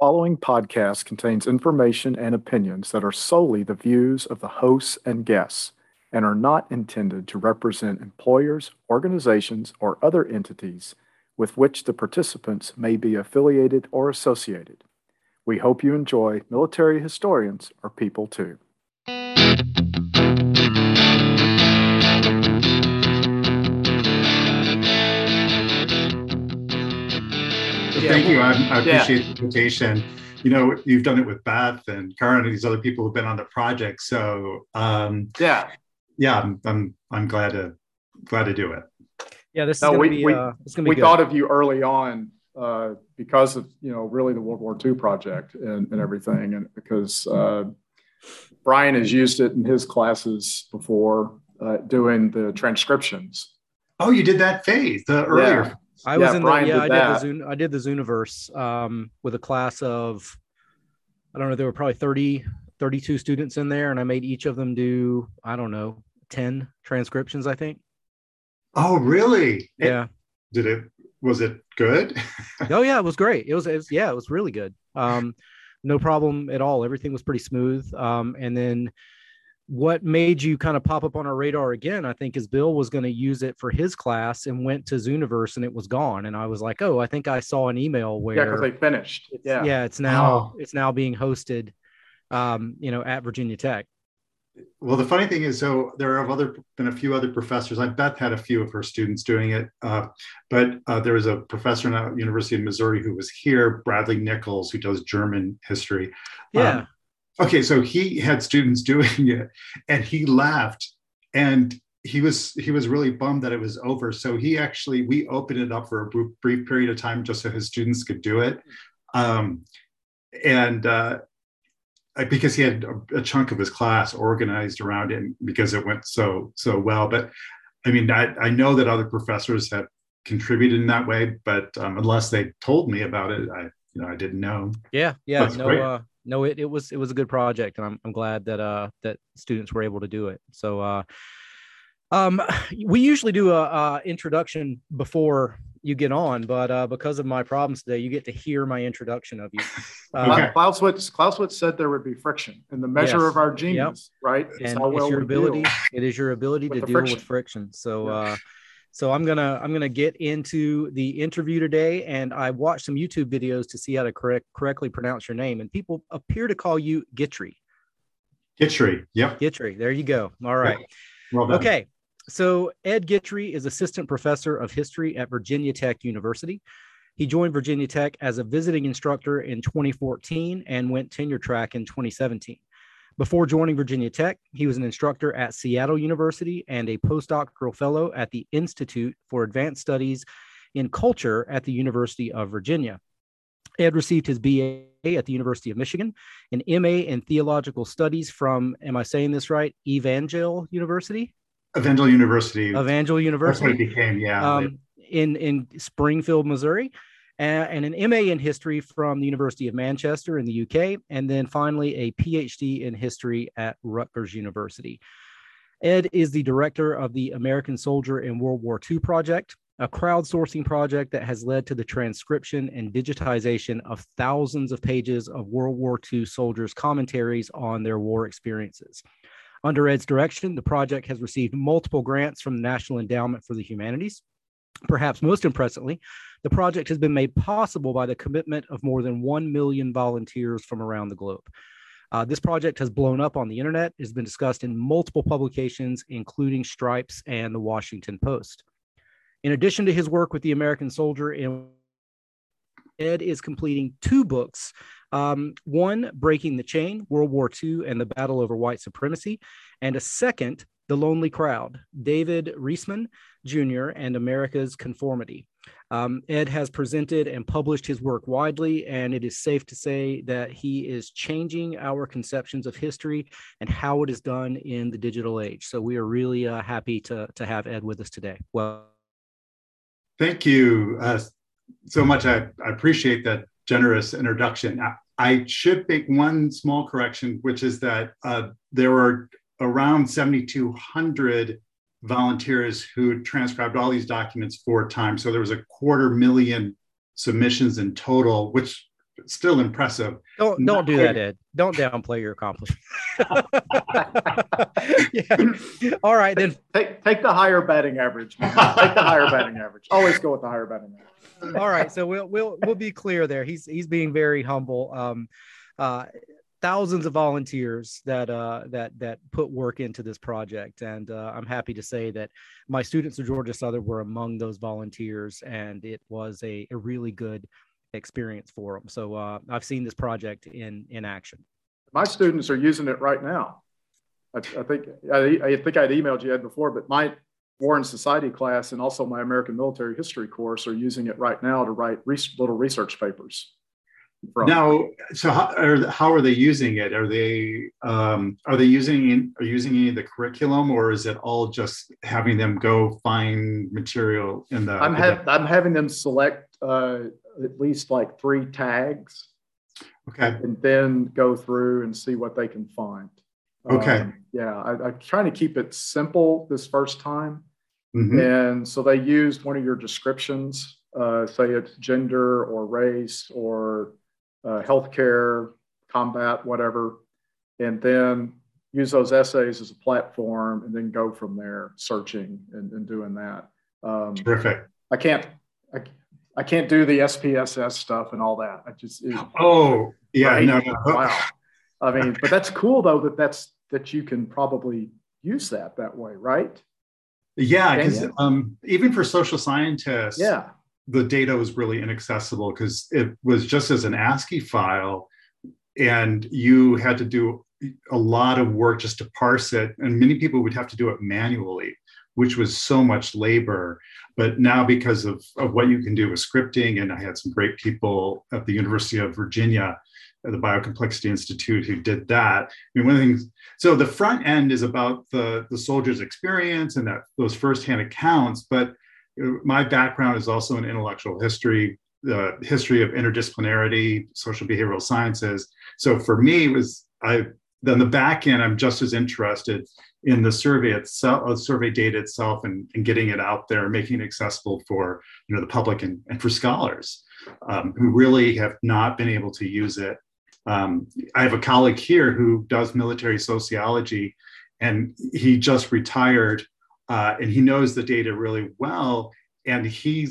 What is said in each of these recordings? Following podcast contains information and opinions that are solely the views of the hosts and guests and are not intended to represent employers, organizations, or other entities with which the participants may be affiliated or associated. We hope you enjoy Military Historians Are People Too. Thank you. I appreciate the invitation. You know, you've done it with Beth and Karen and these other people who've been on the project. So I'm glad to do it. Yeah, this is going to be we good. Thought of you early on because of, you know, really the World War II project and everything, and because Brian has used it in his classes before, doing the transcriptions. Oh, you did that phase earlier. Yeah. I did the Zooniverse with a class of, I don't know, there were probably 32 students in there, and I made each of them do, I don't know, 10 transcriptions, I think. Oh, really? Yeah. Was it good? Oh yeah, it was great. It was really good. No problem at all. Everything was pretty smooth. And then what made you kind of pop up on our radar again, I think, is Bill was going to use it for his class and went to Zooniverse and it was gone. And I was like, oh, I think I saw an email where because they finished. It's now being hosted, at Virginia Tech. Well, the funny thing is, so there have been a few other professors. I Beth had a few of her students doing it, but there was a professor at the University of Missouri who was here, Bradley Nichols, who does German history. Yeah. Okay, so he had students doing it, and he left, and he was really bummed that it was over. So we opened it up for a brief period of time just so his students could do it, and because he had a chunk of his class organized around him because it went so well. But I mean, I know that other professors have contributed in that way, but unless they told me about it, I didn't know. Yeah, that's great. No, it was a good project, and I'm glad that that students were able to do it. So we usually do a introduction before you get on, but because of my problems today, you get to hear my introduction of you. Okay. Clausewitz said there would be friction, and the measure of our genius, right? It's and how well your ability. It is your ability to deal with friction. So. So I'm gonna get into the interview today, and I watched some YouTube videos to see how to correctly pronounce your name, and people appear to call you Gitre. Gitre, yep. Gitre, there you go. All right. Yep. Well done. Okay. So Ed Gitre is assistant professor of history at Virginia Tech University. He joined Virginia Tech as a visiting instructor in 2014 and went tenure track in 2017. Before joining Virginia Tech, he was an instructor at Seattle University and a postdoctoral fellow at the Institute for Advanced Studies in Culture at the University of Virginia. Ed received his BA at the University of Michigan, an MA in Theological Studies from, am I saying this right, Evangel University? Evangel University. That's what it became, in Springfield, Missouri. And an MA in history from the University of Manchester in the UK, and then finally a PhD in history at Rutgers University. Ed is the director of the American Soldier in World War II project, a crowdsourcing project that has led to the transcription and digitization of thousands of pages of World War II soldiers' commentaries on their war experiences. Under Ed's direction, the project has received multiple grants from the National Endowment for the Humanities. Perhaps most impressively, the project has been made possible by the commitment of more than 1 million volunteers from around the globe. This project has blown up on the internet, has been discussed in multiple publications, including Stripes and the Washington Post. In addition to his work with the American Soldier in Ed is completing two books, one, Breaking the Chain, World War II and the Battle over White Supremacy, and a second, The Lonely Crowd, David Riesman, Jr. and America's Conformity. Ed has presented and published his work widely, and it is safe to say that he is changing our conceptions of history and how it is done in the digital age. So we are really happy to have Ed with us today. Well, thank you so much. I appreciate that generous introduction. I should make one small correction, which is that there were around 7,200 volunteers who transcribed all these documents 4 times. So there was 250,000 submissions in total, which still impressive. Don't do that, Ed. Don't downplay your accomplishment. Yeah. All right, then take the higher batting average. Always go with the higher batting average. All right, so we'll be clear there. He's being very humble. Thousands of volunteers that put work into this project. And I'm happy to say that my students at Georgia Southern were among those volunteers, and it was a really good experience for them. So I've seen this project in action. My students are using it right now. I think I'd emailed you, Ed, before, but my War and Society class and also my American Military History course are using it right now to write little research papers. Now, so how are they using it? Are they using any of the curriculum, or is it all just having them go find material in the? I'm having them select at least like 3 tags, okay, and then go through and see what they can find. Okay, I'm trying to keep it simple this first time, and so they used one of your descriptions, say it's gender or race or healthcare, combat, whatever, and then use those essays as a platform and then go from there searching and doing that. Terrific. I can't do the SPSS stuff and all that. Wow. I mean, but that's cool though, that you can probably use that way, right? Yeah, because even for social scientists, the data was really inaccessible because it was just as an ASCII file, and you had to do a lot of work just to parse it. And many people would have to do it manually, which was so much labor. But now because of what you can do with scripting, and I had some great people at the University of Virginia, at the Biocomplexity Institute, who did that. I mean, one of the things, so the front end is about the soldier's experience and those firsthand accounts, but my background is also in intellectual history, the history of interdisciplinarity, social behavioral sciences. So for me, then the back end, I'm just as interested in the survey itself, survey data itself, and getting it out there, making it accessible for the public and for scholars who really have not been able to use it. I have a colleague here who does military sociology, and he just retired. And he knows the data really well, and he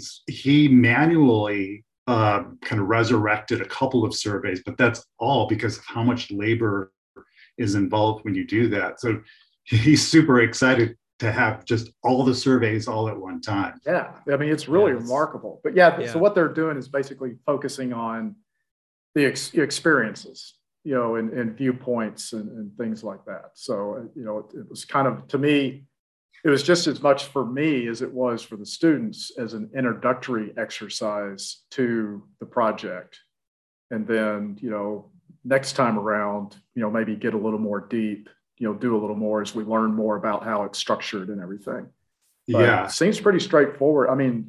manually kind of resurrected a couple of surveys, but that's all because of how much labor is involved when you do that. So he's super excited to have just all the surveys all at one time. Yeah, I mean, it's really remarkable. But so what they're doing is basically focusing on the experiences. And viewpoints and things like that. So it was kind of, to me, it was just as much for me as it was for the students as an introductory exercise to the project. And then, next time around, maybe get a little more deep, do a little more as we learn more about how it's structured and everything. But it seems pretty straightforward. I mean,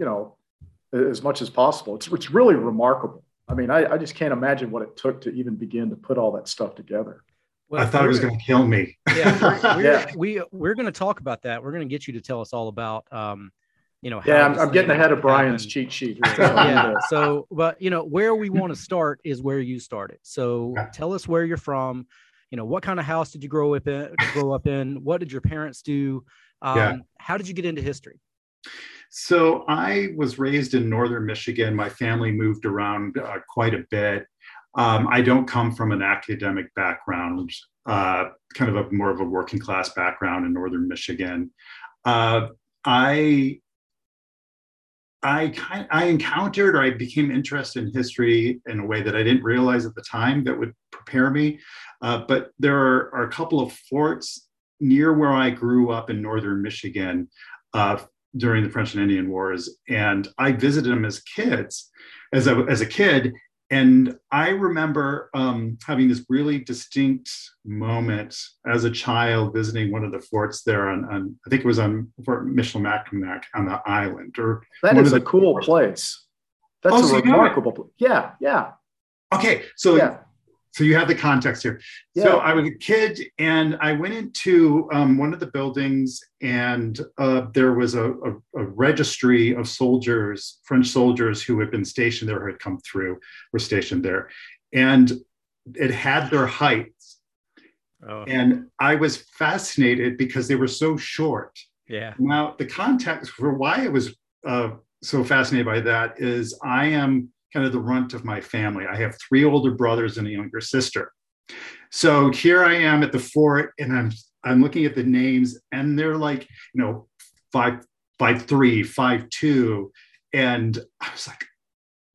as much as possible, it's really remarkable. I mean, I just can't imagine what it took to even begin to put all that stuff together. Well, I thought it was going to kill me. We're going to talk about that. We're going to get you to tell us all about, how. Yeah, I'm getting ahead of Brian's cheat sheet here. So, but where we want to start is where you started. So, tell us where you're from. What kind of house did you grow up in? What did your parents do? How did you get into history? So, I was raised in northern Michigan. My family moved around quite a bit. I don't come from an academic background, kind of more of a working class background in northern Michigan. I encountered, or I became interested in history in a way that I didn't realize at the time that would prepare me. But there are a couple of forts near where I grew up in northern Michigan during the French and Indian Wars, and I visited them as a kid. And I remember having this really distinct moment as a child visiting one of the forts there on I think it was on Fort Michilimackinac on the island. That is a cool place. That's a remarkable place. Yeah, yeah. Okay, so you have the context here. Yeah. So I was a kid, and I went into one of the buildings, and there was a registry of soldiers, French soldiers who had been stationed there, were stationed there. and it had their heights. Oh. And I was fascinated because they were so short. Yeah. Now, the context for why I was so fascinated by that is I am kind of the runt of my family. I have three older brothers and a younger sister. So here I am at the fort, and I'm looking at the names, and they're like, you know, 5'3", 5'2", and I was like,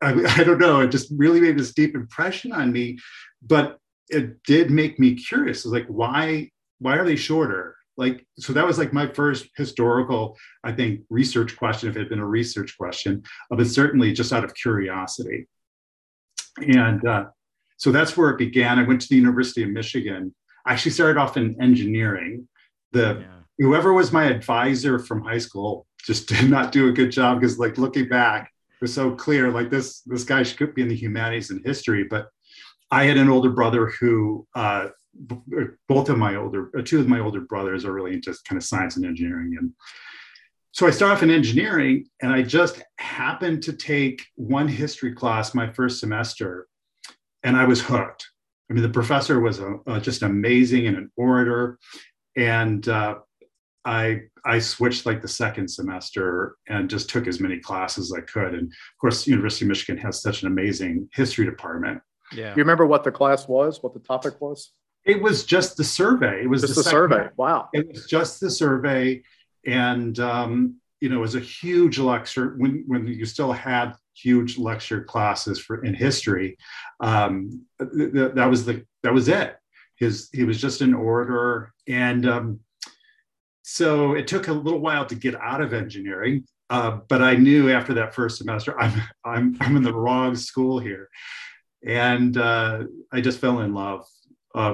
I don't know. It just really made this deep impression on me, but it did make me curious. It was like, why are they shorter? Like, so that was like my first historical, I think, research question, if it had been a research question, but certainly just out of curiosity. And so that's where it began. I went to the University of Michigan. I actually started off in engineering. Whoever was my advisor from high school just did not do a good job, because like looking back, it was so clear, like this guy should be in the humanities and history. But I had an older brother who, two of my older brothers are really into kind of science and engineering. And so I started off in engineering, and I just happened to take one history class my first semester, and I was hooked. I mean, the professor was just amazing and an orator. And I switched like the second semester and just took as many classes as I could. And of course, University of Michigan has such an amazing history department. Yeah. Do you remember what the class was, what the topic was? It was just the survey. It was just the survey. Wow. It was just the survey. And, it was a huge lecture when you still had huge lecture classes in history. That was it. He was just an orator. And so it took a little while to get out of engineering. But I knew after that first semester, I'm in the wrong school here. And I just fell in love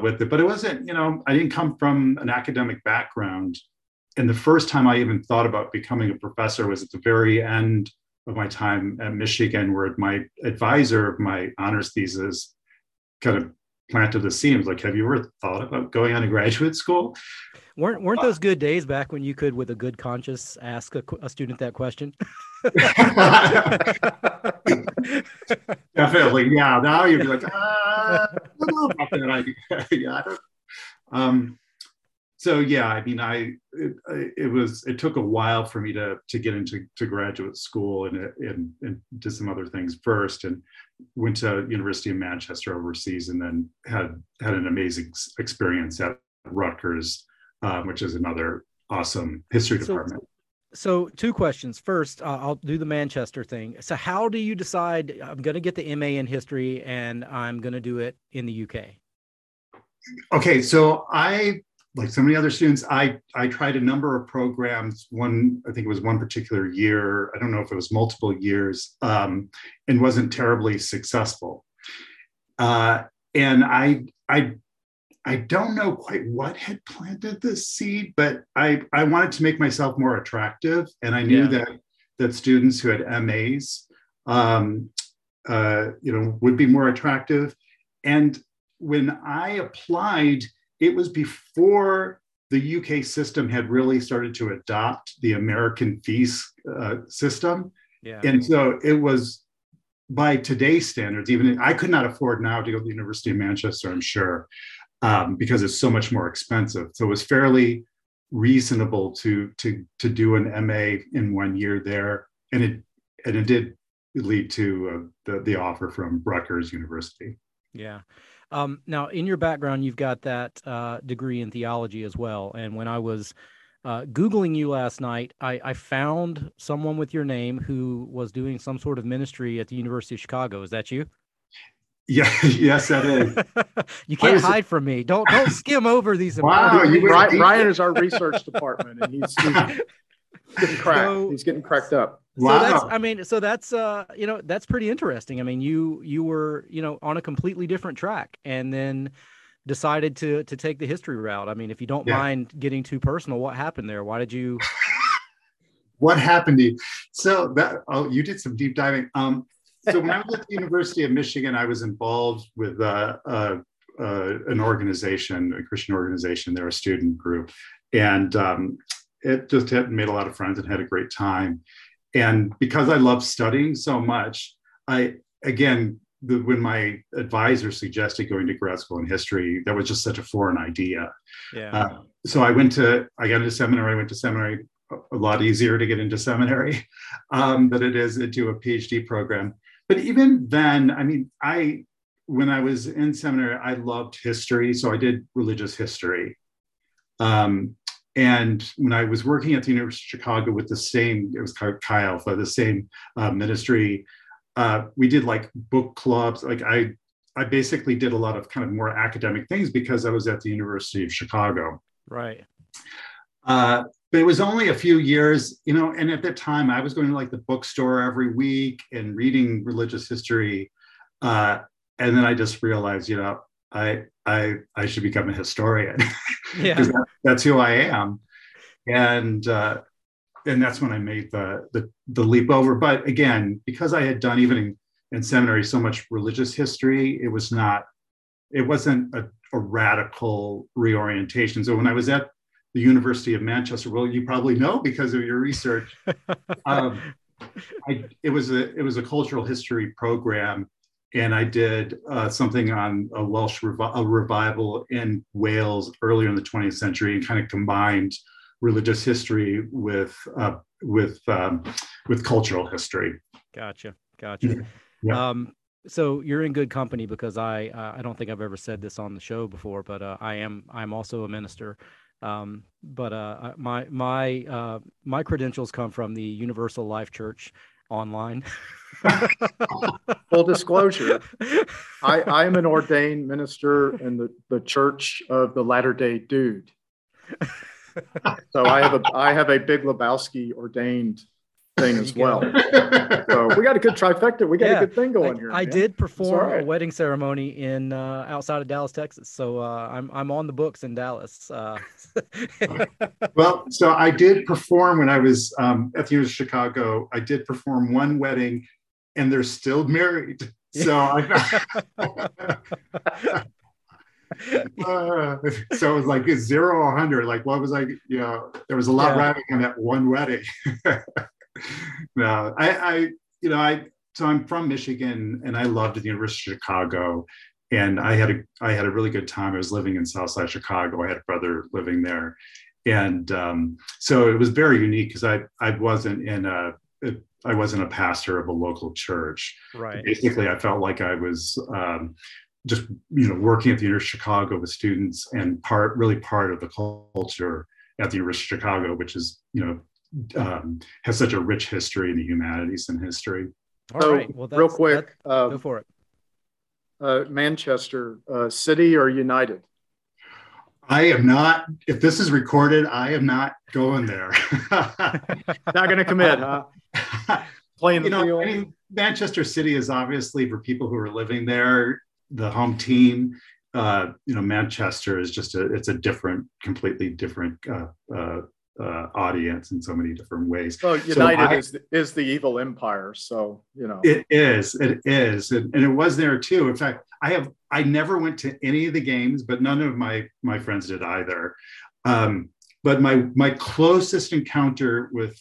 with it. But it wasn't, I didn't come from an academic background. And the first time I even thought about becoming a professor was at the very end of my time at Michigan, where my advisor of my honors thesis kind of planted the seams. Like, have you ever thought about going on to graduate school? Weren't those good days back when you could, with a good conscience, ask a student that question? Definitely, yeah. Now you'd be like, I don't know about that idea. So yeah, I mean, it took a while for me to get into graduate school and did some other things first, and went to University of Manchester overseas, and then had an amazing experience at Rutgers, which is another awesome history department. So two questions. First, I'll do the Manchester thing. So how do you decide I'm going to get the MA in history and I'm going to do it in the UK? Okay, so like so many other students, I tried a number of programs. I think it was one particular year. I don't know if it was multiple years, and wasn't terribly successful. And I don't know quite what had planted this seed, but I wanted to make myself more attractive. And I knew that students who had MAs, would be more attractive. And when I applied, it was before the UK system had really started to adopt the American fees system. Yeah. And so it was, by today's standards, even I could not afford now to go to the University of Manchester, I'm sure, because it's so much more expensive. So it was fairly reasonable to do an MA in 1 year there. And it did lead to the offer from Rutgers University. Yeah. Now, in your background, you've got that degree in theology as well. And when I was Googling you last night, I found someone with your name who was doing some sort of ministry at the University of Chicago. Is that you? Yeah. Yes, that is. You can't hide from me. Don't skim over these. Wow. Ryan is our research department, and he's getting cracked. He's getting cracked up. Wow. That's pretty interesting. I mean, you were, on a completely different track and then decided to take the history route. I mean, if you don't mind getting too personal, what happened there? Why did you? What happened to you? So you did some deep diving. So when I was at the University of Michigan, I was involved with an organization, a Christian organization. They're a student group, and it just made a lot of friends and had a great time. And because I love studying so much, I, again, when my advisor suggested going to grad school in history, that was just such a foreign idea. Yeah. So I went to seminary, a lot easier to get into seminary than it is into a PhD program. But even then, I mean, when I was in seminary, I loved history. So I did religious history. And when I was working at the University of Chicago with the same, it was called Chi Alpha, the same ministry, we did like book clubs. Like I basically did a lot of kind of more academic things because I was at the University of Chicago. Right. But it was only a few years, you know, and at that time I was going to like the bookstore every week and reading religious history. And then I just realized, you know, I should become a historian. Yeah. 'Cause that's who I am. And that's when I made the leap over. But again, because I had done even in seminary so much religious history, it wasn't a radical reorientation. So when I was at the University of Manchester, well, you probably know because of your research, it was a cultural history program, and I did something on a Welsh revival in Wales earlier in the 20th century, and kind of combined religious history with cultural history. Gotcha. Yeah. So you're in good company, because I don't think I've ever said this on the show before, but I'm also a minister. But my credentials come from the Universal Life Church online. Full disclosure, I'm an ordained minister in the Church of the Latter-day Dude. So I have a Big Lebowski ordained thing as well. So we got a good trifecta. We got a good thing going here. I did perform a wedding ceremony in outside of Dallas, Texas. So I'm on the books in Dallas. Well, so I did perform when I was at the University of Chicago. I did perform one wedding, and they're still married. So so it was like 0 or 100. Like, what was I? You know, there was a lot riding on that one wedding. No, so I'm from Michigan, and I loved the University of Chicago, and I had a really good time. I was living in Southside Chicago. I had a brother living there, and so it was very unique because I wasn't a pastor of a local church. Right. Basically, I felt like I was just, you know, working at the University of Chicago with students, and really part of the culture at the University of Chicago, which is, you know, has such a rich history in the humanities and history. All right. Well, real quick, go for it. Manchester, City or United? I am not. If this is recorded, I am not going there. Not going to commit, huh? Playing the field. I mean, Manchester City is obviously, for people who are living there, the home team. You know, Manchester is just completely different audience in so many different ways. Well, United is the evil empire, so you know it is, and it was there too. In fact, I never went to any of the games, but none of my friends did either. But my closest encounter with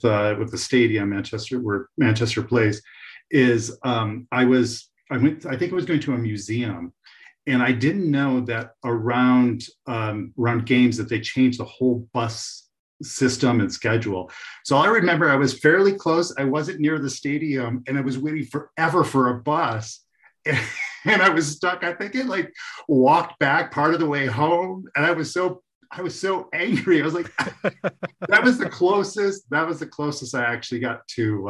the stadium, Manchester, where Manchester plays, is I think I was going to a museum, and I didn't know that around games that they changed the whole bus system and schedule. So I remember I was fairly close. I wasn't near the stadium, and I was waiting forever for a bus. And I was stuck. I think it like walked back part of the way home. And I was so angry. I was like, that was the closest I actually got to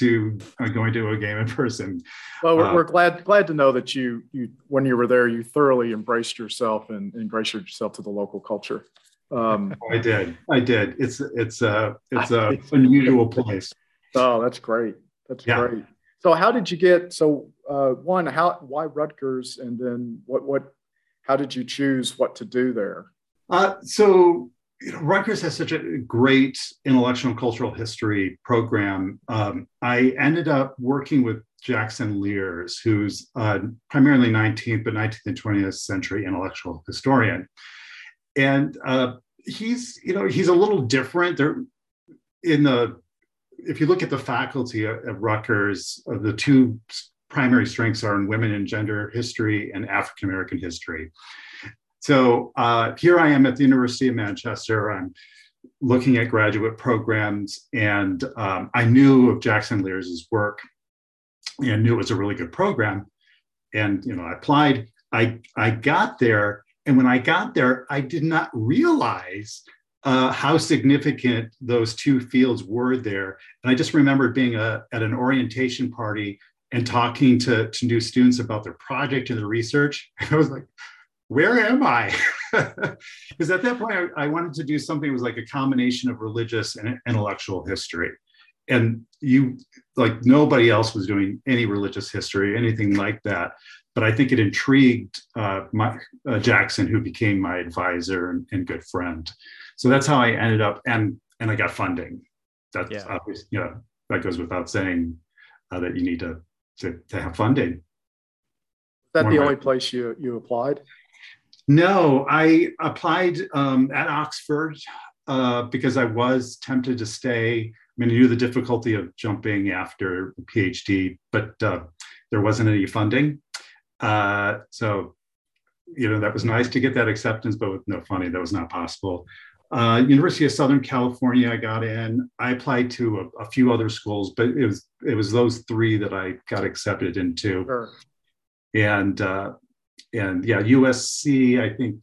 going to a game in person. Well, we're glad to know that you when you were there, you thoroughly embraced yourself and graced yourself to the local culture. I did. It's a unusual place. Oh, that's great. That's great. So how did you get, why Rutgers, and then how did you choose what to do there? So you know, Rutgers has such a great intellectual and cultural history program. I ended up working with Jackson Lears, who's primarily 19th, but 19th and 20th century intellectual historian. And he's a little different. If you look at the faculty at Rutgers, the two primary strengths are in women and gender history and African American history. So here I am at the University of Manchester. I'm looking at graduate programs, and I knew of Jackson Lears's work and knew it was a really good program. And you know, I applied. I got there, and when I got there, I did not realize how significant those two fields were there. And I just remembered being at an orientation party and talking to new students about their project and their research. And I was like, where am I? Because at that point, I wanted to do something that was like a combination of religious and intellectual history. And like nobody else was doing any religious history, anything like that. But I think it intrigued Jackson, who became my advisor and good friend. So that's how I ended up, and I got funding. That's obvious, you know, that goes without saying that you need to have funding. Is that the only place you applied? No, I applied at Oxford because I was tempted to stay. I mean, I knew the difficulty of jumping after a PhD, but there wasn't any funding. So, you know, that was nice to get that acceptance, but with no funding, that was not possible. University of Southern California, I got in. I applied to a few other schools, but it was those three that I got accepted into. Sure. And yeah, USC, I think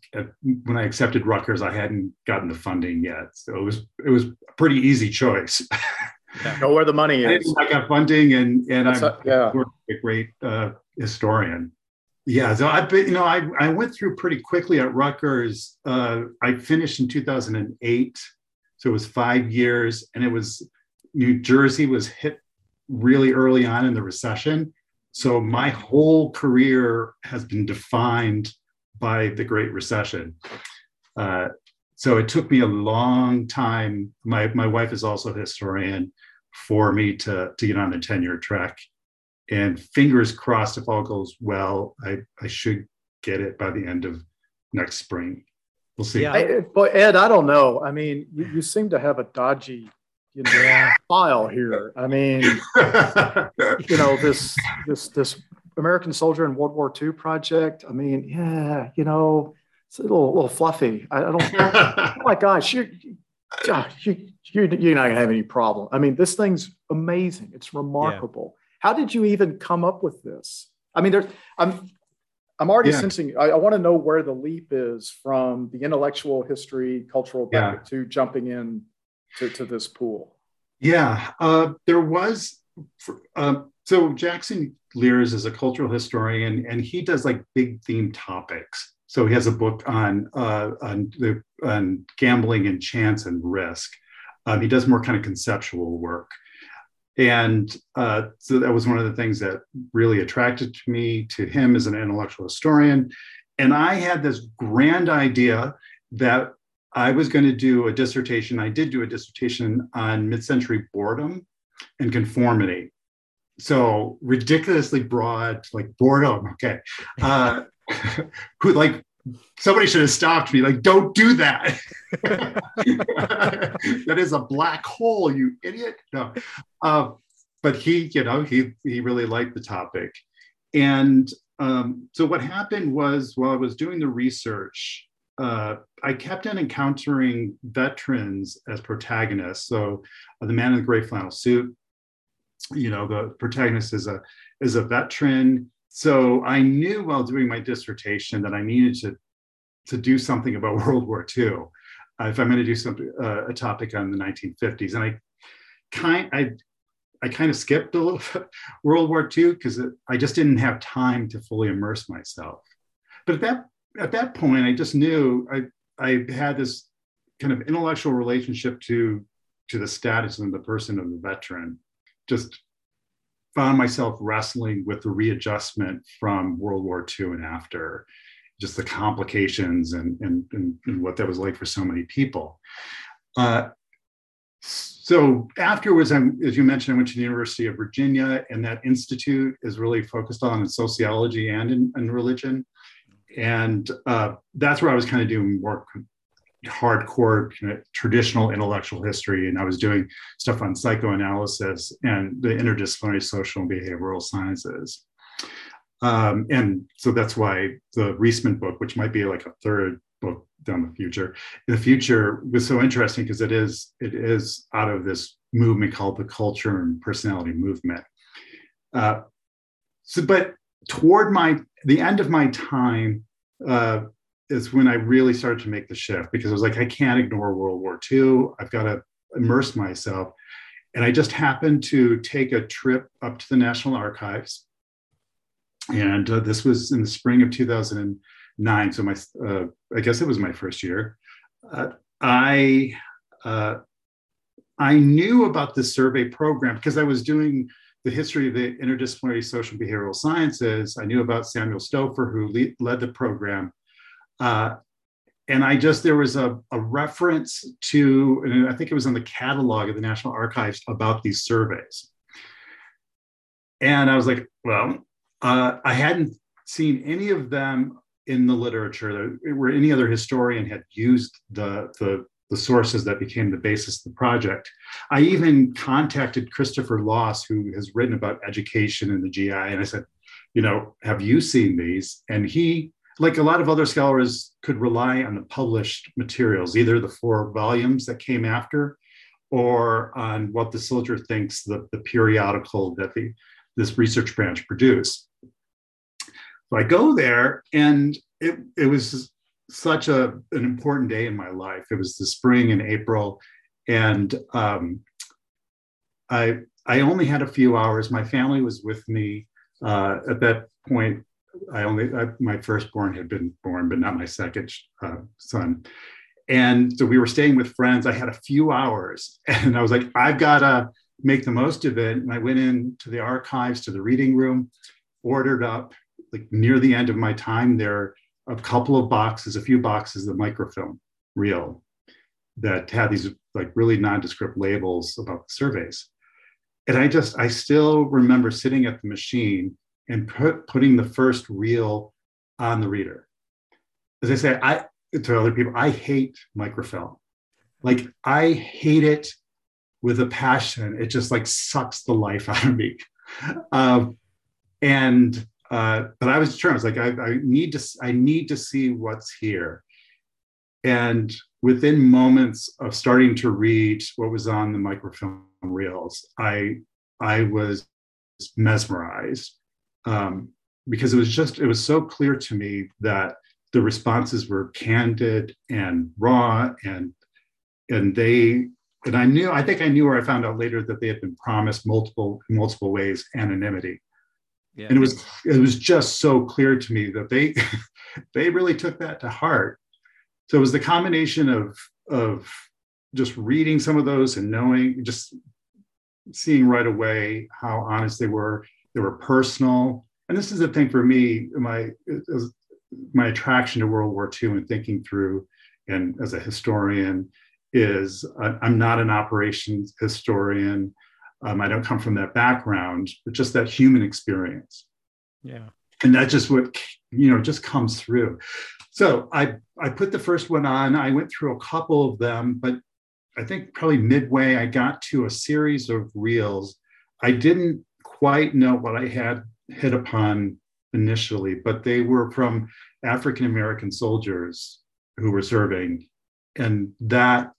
when I accepted Rutgers, I hadn't gotten the funding yet. So it was a pretty easy choice. Know where the money is. I got funding and I'm a great historian. Yeah, so I went through pretty quickly at Rutgers. I finished in 2008, so it was 5 years, and it was New Jersey was hit really early on in the recession. So my whole career has been defined by the Great Recession. So it took me a long time. My wife is also a historian, for me to get on the tenure track. And fingers crossed, if all goes well, I should get it by the end of next spring. We'll see. Yeah, well, Ed, I don't know. I mean, you seem to have a dodgy, you know, file here. I mean, you know, this American Soldier in World War II project. I mean, yeah, you know, it's a little fluffy. I don't. Oh my gosh, you're not gonna have any problem. I mean, this thing's amazing. It's remarkable. Yeah. How did you even come up with this? I mean, I'm already sensing, I want to know where the leap is from the intellectual history, cultural background to jumping in to this pool. Yeah, there was, so Jackson Lears is a cultural historian, and he does like big theme topics. So he has a book on gambling and chance and risk. He does more kind of conceptual work. And so that was one of the things that really attracted me to him as an intellectual historian. And I had this grand idea that I was going to do a dissertation. I did do a dissertation on mid-century boredom and conformity. So ridiculously broad, like boredom. Okay. Who like, somebody should have stopped me. Like, don't do that. That is a black hole, you idiot. No, but he, you know, he really liked the topic, and so what happened was while I was doing the research, I kept on encountering veterans as protagonists. So the man in the gray flannel suit, you know, the protagonist is a veteran. So I knew while doing my dissertation that I needed to do something about World War II, if I'm going to do something a topic on the 1950s, and I kind of skipped a little bit World War II because I just didn't have time to fully immerse myself. But at that point, I just knew I had this kind of intellectual relationship to the status and the person of the veteran. Just found myself wrestling with the readjustment from World War II and after, just the complications and what that was like for so many people. So afterwards, as you mentioned, I went to the University of Virginia, and that institute is really focused on sociology and in religion. And that's where I was kind of doing more hardcore, you know, traditional intellectual history, and I was doing stuff on psychoanalysis and the interdisciplinary social and behavioral sciences. And so that's why the Riesman book, which might be like a third book down the future was so interesting, because it is out of this movement called the Culture and Personality Movement. But toward the end of my time is when I really started to make the shift, because I was like, I can't ignore World War II. I've got to immerse myself. And I just happened to take a trip up to the National Archives. And this was in the spring of 2009. So I guess it was my first year. I knew about this survey program because I was doing the history of the interdisciplinary social and behavioral sciences. I knew about Samuel Stouffer, who led the program. And there was a reference to, and I think it was on the catalog of the National Archives about these surveys. And I was like, well, I hadn't seen any of them in the literature where any other historian had used the sources that became the basis of the project. I even contacted Christopher Loss, who has written about education in the GI. And I said, have you seen these? And he, like a lot of other scholars, could rely on the published materials, either the 4 volumes that came after, or on what the Soldier thinks, the periodical that this research branch produced. So I go there, and it was such an important day in my life. It was the spring and April, and I only had a few hours. My family was with me at that point. My firstborn had been born, but not my second son. And so we were staying with friends. I had a few hours, and I was like, I've got to make the most of it. And I went into the archives, to the reading room, ordered up, like near the end of my time there, a few boxes of microfilm reel that had these like really nondescript labels about the surveys. And I still remember sitting at the machine and putting the first reel on the reader. As I say to other people, I hate microfilm. Like, I hate it with a passion. It just like sucks the life out of me. But I was determined. Like, I need to see what's here. And within moments of starting to read what was on the microfilm reels, I was mesmerized. Because it was so clear to me that the responses were candid and raw, and I think I knew, or I found out later, that they had been promised multiple ways anonymity. Yeah. And it was just so clear to me that they really took that to heart. So it was the combination of just reading some of those and knowing, just seeing right away how honest they were. They were personal. And this is the thing for me, my attraction to World War II and thinking through, and as a historian, is I'm not an operations historian. I don't come from that background, but just that human experience. Yeah. And that's just what, just comes through. So I put the first one on. I went through a couple of them, but I think probably midway, I got to a series of reels. I didn't quite know what I had hit upon initially, but they were from African-American soldiers who were serving. And that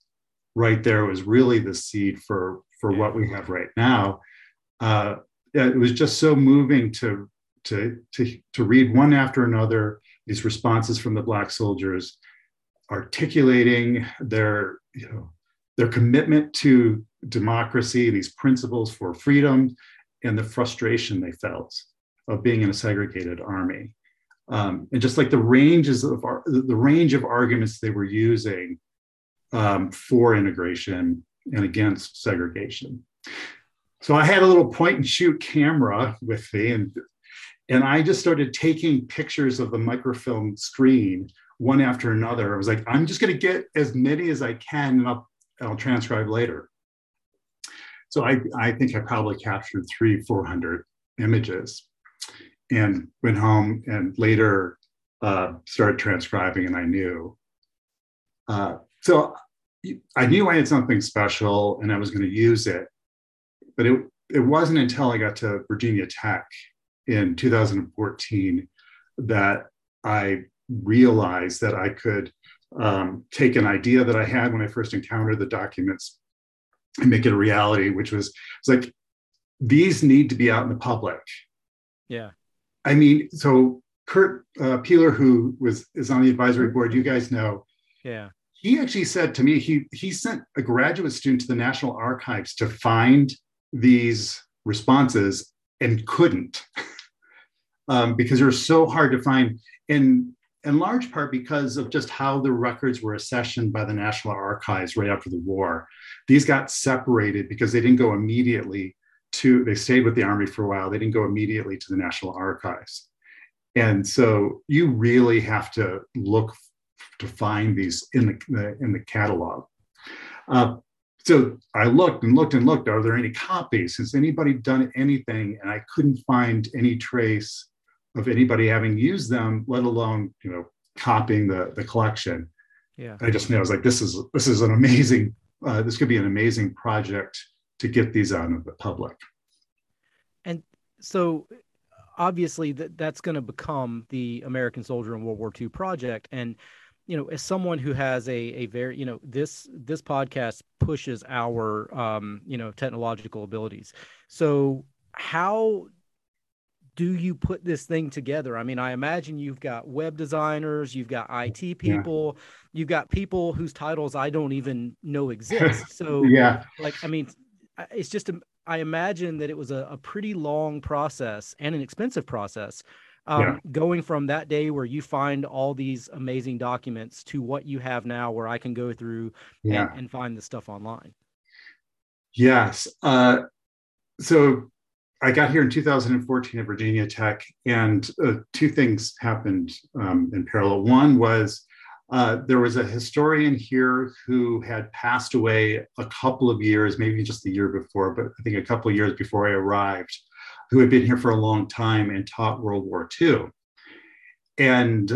right there was really the seed for what we have right now. It was just so moving to read one after another, these responses from the Black soldiers, articulating their commitment to democracy, these principles for freedom, and the frustration they felt of being in a segregated army. And just like the range of arguments they were using for integration and against segregation. So I had a little point and shoot camera with me, and I just started taking pictures of the microfilm screen one after another. I was like, I'm just gonna get as many as I can, and I'll transcribe later. So I think I probably captured 400 images, and went home and later started transcribing, and I knew. So I knew I had something special and I was going to use it, but it wasn't until I got to Virginia Tech in 2014 that I realized that I could take an idea that I had when I first encountered the documents and make it a reality, which was, it's like, these need to be out in the public. Yeah. I mean, so Kurt Peeler, who is on the advisory board, you guys know. Yeah. He actually said to me, he sent a graduate student to the National Archives to find these responses and couldn't because they're so hard to find, in large part because of just how the records were accessioned by the National Archives right after the war. These got separated because they didn't go immediately to, they stayed with the Army for a while, they didn't go immediately to the National Archives. And so you really have to look to find these in the catalog. So I looked and looked and looked. Are there any copies? Has anybody done anything? And I couldn't find any trace of anybody having used them, let alone, you know, copying the collection. Yeah. I just knew, I was like, this is an amazing, this could be an amazing project to get these out of the public. And so obviously that's going to become the American Soldier in World War II project. And you know, as someone who has a very, you know, this podcast pushes our, you know, technological abilities. So how do you put this thing together? I mean, I imagine you've got web designers, you've got IT people, yeah. You've got people whose titles I don't even know exist. So yeah, like, I mean, it's just, I imagine that it was a pretty long process and an expensive process. Yeah. Going from that day where you find all these amazing documents to what you have now, where I can go through yeah. and find the stuff online. Yes. So I got here in 2014 at Virginia Tech, and two things happened in parallel. One was there was a historian here who had passed away a couple of years, maybe just the year before, but I think a couple of years before I arrived, who had been here for a long time and taught World War II. And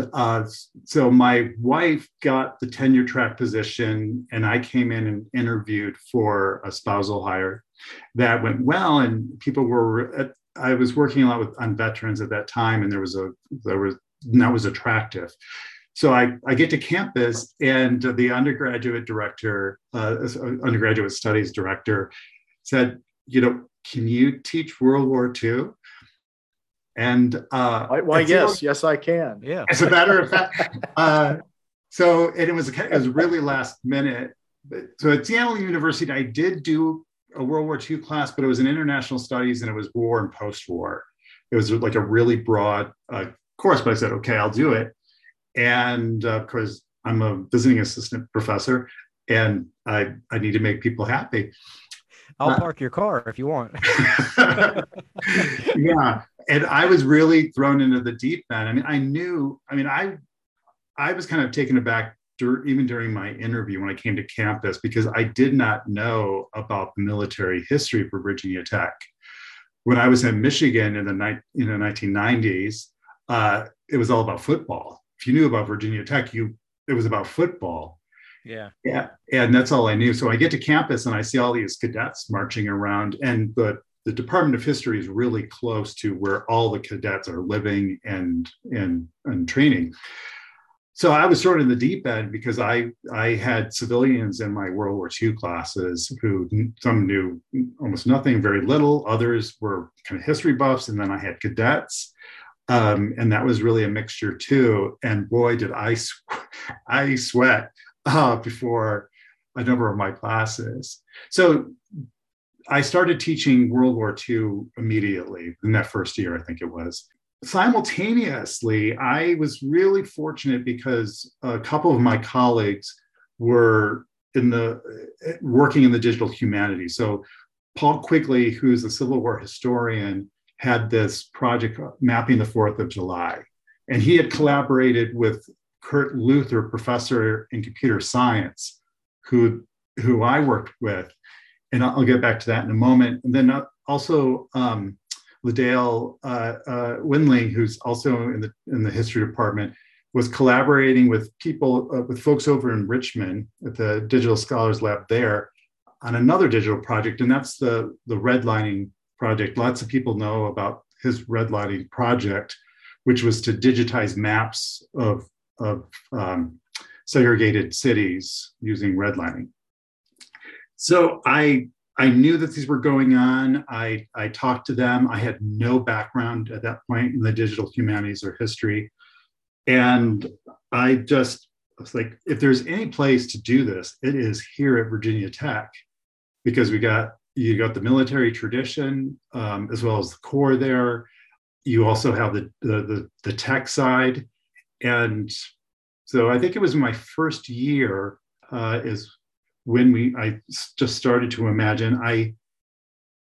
so my wife got the tenure track position, and I came in and interviewed for a spousal hire. That went well, and people were, I was working a lot on veterans at that time, and that was attractive. So I get to campus, and the undergraduate studies director said, you know, can you teach World War II? And why yes, I can. Yeah. As a matter of fact, so and it was really last minute. So at Seattle University, I did do a World War II class, but it was in international studies and it was war and post-war. It was like a really broad course, but I said, okay, I'll do it. And because I'm a visiting assistant professor, and I need to make people happy. I'll park your car if you want. Yeah. And I was really thrown into the deep end. I mean, I was kind of taken aback even during my interview when I came to campus, because I did not know about the military history for Virginia Tech. When I was in Michigan in the 1990s, it was all about football. If you knew about Virginia Tech, it was about football. Yeah. Yeah. And that's all I knew. So I get to campus and I see all these cadets marching around, and the Department of History is really close to where all the cadets are living and training. So I was sort of in the deep end because I had civilians in my World War II classes who some knew almost nothing, very little. Others were kind of history buffs. And then I had cadets. And that was really a mixture too. And boy, did I sweat. Before a number of my classes. So I started teaching World War II immediately in that first year, I think it was. Simultaneously, I was really fortunate because a couple of my colleagues were working in the digital humanities. So Paul Quigley, who's a Civil War historian, had this project mapping the 4th of July. And he had collaborated with Kurt Luther, professor in computer science, who I worked with, and I'll get back to that in a moment. And then also Liddell Windling, who's also in the history department, was collaborating with people, with folks over in Richmond at the Digital Scholars Lab there on another digital project, and that's the redlining project. Lots of people know about his redlining project, which was to digitize maps of segregated cities using redlining. So I knew that these were going on. I talked to them. I had no background at that point in the digital humanities or history. And I was like, if there's any place to do this, it is here at Virginia Tech, because you got the military tradition as well as the Corps there. You also have the tech side. And so I think it was my first year is when I just started to imagine.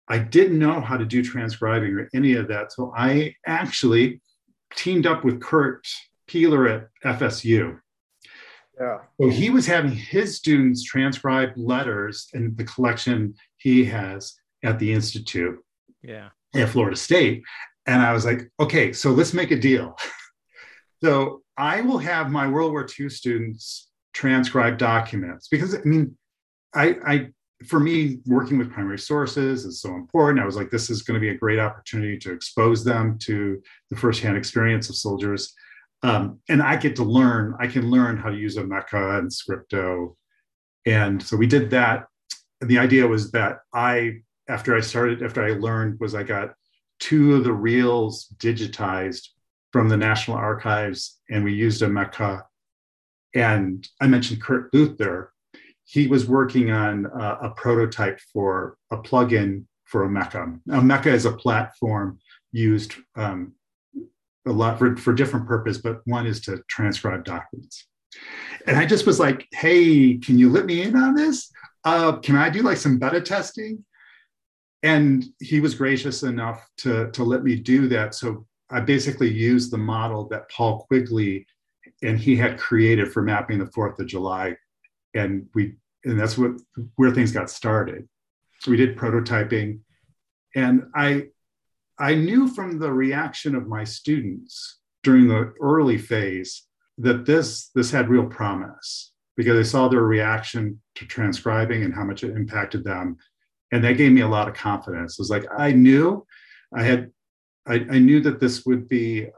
I didn't know how to do transcribing or any of that. So I actually teamed up with Kurt Peeler at FSU. Yeah. So he was having his students transcribe letters in the collection he has at the Institute at Florida State. And I was like, okay, so let's make a deal. So I will have my World War II students transcribe documents, because I mean, I for me, working with primary sources is so important. I was like, this is going to be a great opportunity to expose them to the firsthand experience of soldiers. And I can learn how to use Omeka and Scripto. And so we did that. And the idea was that after I learned, was I got two of the reels digitized from the National Archives, and we used Omeka. And I mentioned Kurt Luther. He was working on a prototype for a plugin for Omeka. Omeka is a platform used a lot for different purpose, but one is to transcribe documents. And I just was like, hey, can you let me in on this? Can I do like some beta testing? And he was gracious enough to let me do that. So I basically used the model that Paul Quigley and he had created for mapping the 4th of July. And that's where things got started. So we did prototyping. And I knew from the reaction of my students during the early phase that this had real promise, because I saw their reaction to transcribing and how much it impacted them. And that gave me a lot of confidence. It was like, I knew that this would be,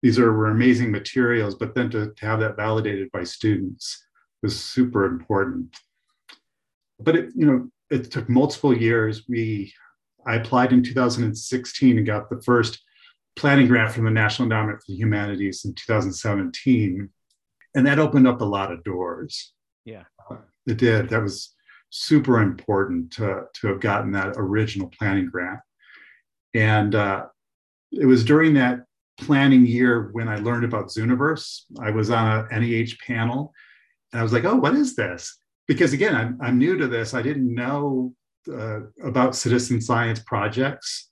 these were amazing materials, but then to have that validated by students was super important. But it took multiple years. I applied in 2016 and got the first planning grant from the National Endowment for the Humanities in 2017. And that opened up a lot of doors. Yeah. It did. That was super important to have gotten that original planning grant. And it was during that planning year when I learned about Zooniverse. I was on an NEH panel and I was like, oh, what is this? Because again, I'm new to this. I didn't know about citizen science projects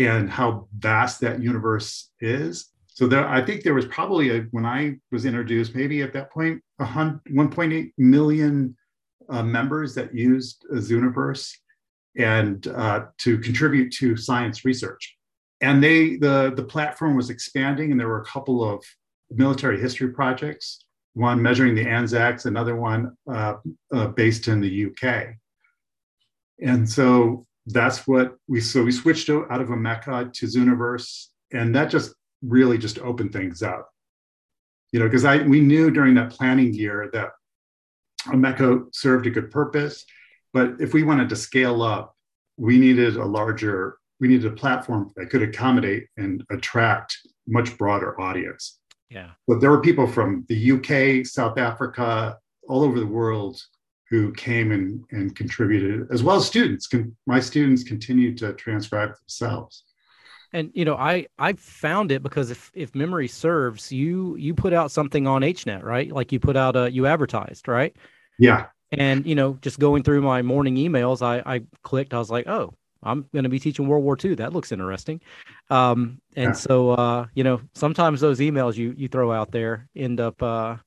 and how vast that universe is. So I think there was probably, when I was introduced, maybe at that point, 1.8 million members that used Zooniverse and to contribute to science research. And the platform was expanding, and there were a couple of military history projects, one measuring the Anzacs, another one based in the UK. And so that's what we switched out of Omeka to Zooniverse, and that really opened things up. Because we knew during that planning year that Omeka served a good purpose, but if we wanted to scale up, we needed a platform that could accommodate and attract much broader audience. Yeah. But there were people from the UK, South Africa, all over the world who came and contributed, as well as students. My students continue to transcribe themselves. And I found it because if memory serves, you put out something on HNet, right? Like you put out you advertised, right? Yeah. And just going through my morning emails, I clicked. I was like, oh, I'm going to be teaching World War II. That looks interesting. So sometimes those emails you throw out there end up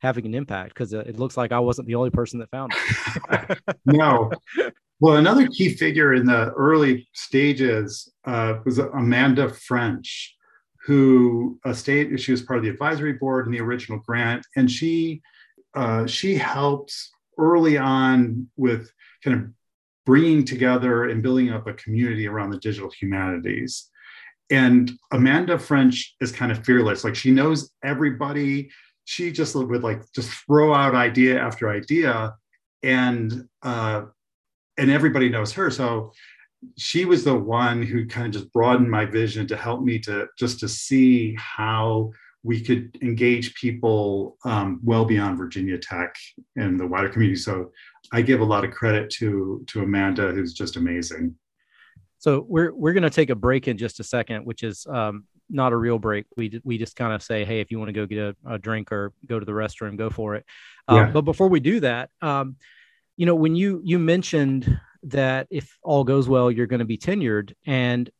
having an impact, because it looks like I wasn't the only person that found it. No. Well, another key figure in the early stages was Amanda French, she was part of the advisory board in the original grant. And she helped early on with kind of bringing together and building up a community around the digital humanities. And Amanda French is kind of fearless. Like, she knows everybody. She just would just throw out idea after idea, and everybody knows her. So she was the one who kind of just broadened my vision to help me to see how we could engage people well beyond Virginia Tech and the wider community. So I give a lot of credit to Amanda, who's just amazing. So we're going to take a break in just a second, which is not a real break. We just kind of say, hey, if you want to go get a drink or go to the restroom, go for it. Yeah. But before we do that, when you mentioned that if all goes well, you're going to be tenured, and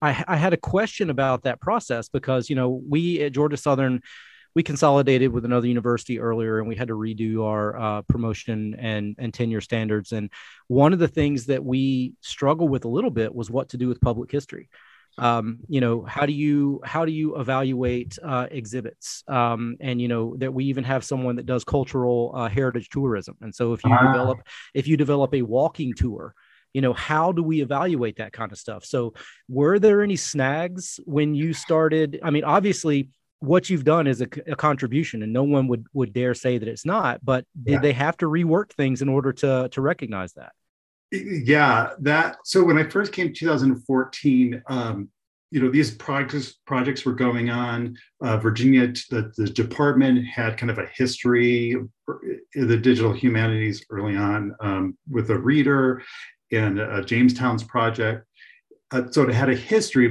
I had a question about that process because, we at Georgia Southern, we consolidated with another university earlier and we had to redo our promotion and tenure standards. And one of the things that we struggled with a little bit was what to do with public history. How do you evaluate exhibits? That we even have someone that does cultural heritage tourism. And so if you develop a walking tour, how do we evaluate that kind of stuff? So were there any snags when you started? I mean, obviously what you've done is a contribution and no one would dare say that it's not, but did they have to rework things in order to recognize that? Yeah, so when I first came in 2014, these projects were going on. Virginia, the department had kind of a history of the digital humanities early on with a reader and Jamestown's project. So it had a history,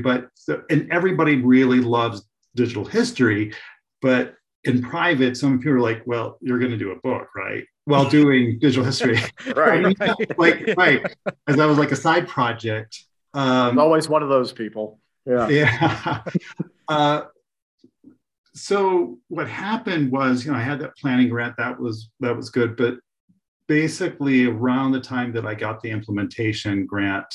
and everybody really loves digital history, but in private, some people are like, well, you're going to do a book, right? While doing digital history. right. Right. As that was a side project. I'm always one of those people. Yeah. So what happened was, I had that planning grant that was good, but basically around the time that I got the implementation grant,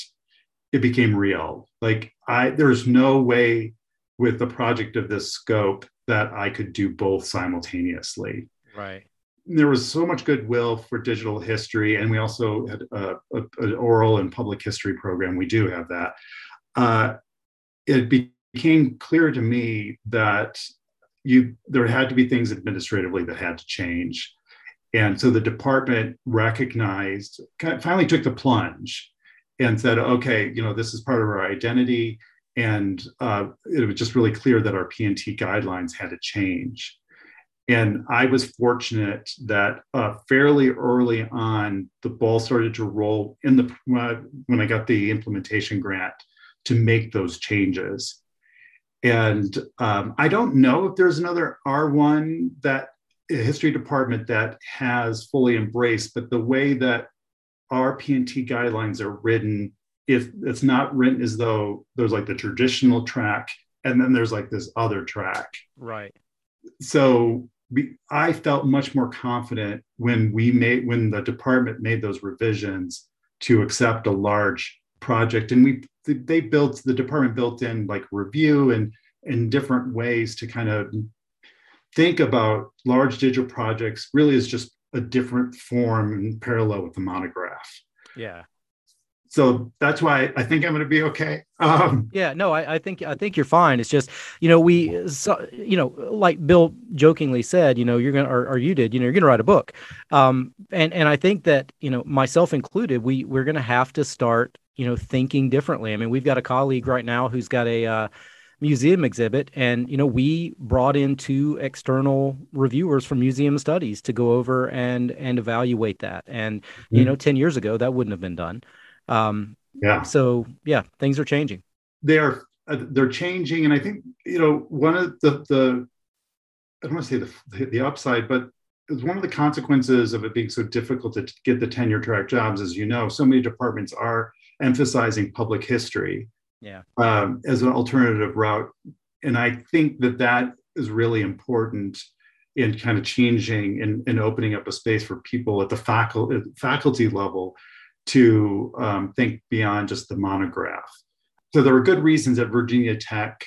it became real. There's no way with the project of this scope that I could do both simultaneously. Right. There was so much goodwill for digital history, and we also had an oral and public history program. We do have that. It became clear to me that there had to be things administratively that had to change. And so the department finally took the plunge and said, okay, this is part of our identity. And it was just really clear that our P&T guidelines had to change. And I was fortunate that fairly early on, the ball started to roll when I got the implementation grant to make those changes. And I don't know if there's another R1 that history department that has fully embraced, but the way that our P&T guidelines are written, if it's not written as though there's the traditional track, and then there's this other track. Right. So I felt much more confident when the department made those revisions to accept a large project, and the department built in review and different ways to kind of think about large digital projects. Really, is just a different form and parallel with the monograph. Yeah. So that's why I think I'm going to be okay. I think you're fine. It's just, like Bill jokingly said, you're going to, or you did, you're going to write a book. And I think that, myself included, we're going to have to start, thinking differently. I mean, we've got a colleague right now who's got a museum exhibit, and, we brought in two external reviewers from museum studies to go over and evaluate that. And, 10 years ago, that wouldn't have been done. Things are changing. They're changing. And I think, one of the I don't want to say the upside, but it's one of the consequences of it being so difficult to get the tenure track jobs, as so many departments are emphasizing public history as an alternative route. And I think that is really important in kind of changing and opening up a space for people at the faculty level to think beyond just the monograph. So there were good reasons at Virginia Tech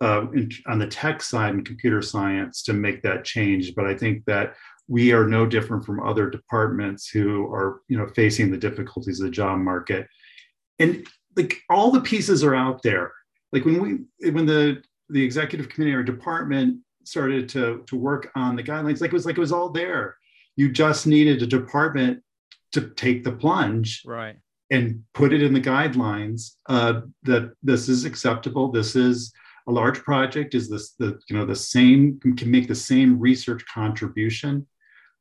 on the tech side in computer science to make that change. But I think that we are no different from other departments who are, facing the difficulties of the job market. And all the pieces are out there. like when the executive committee or department started to work on the guidelines, it was all there. You just needed a department to take the plunge, right, and put it in the guidelines that this is acceptable. This is a large project. Is this the same, can make the same research contribution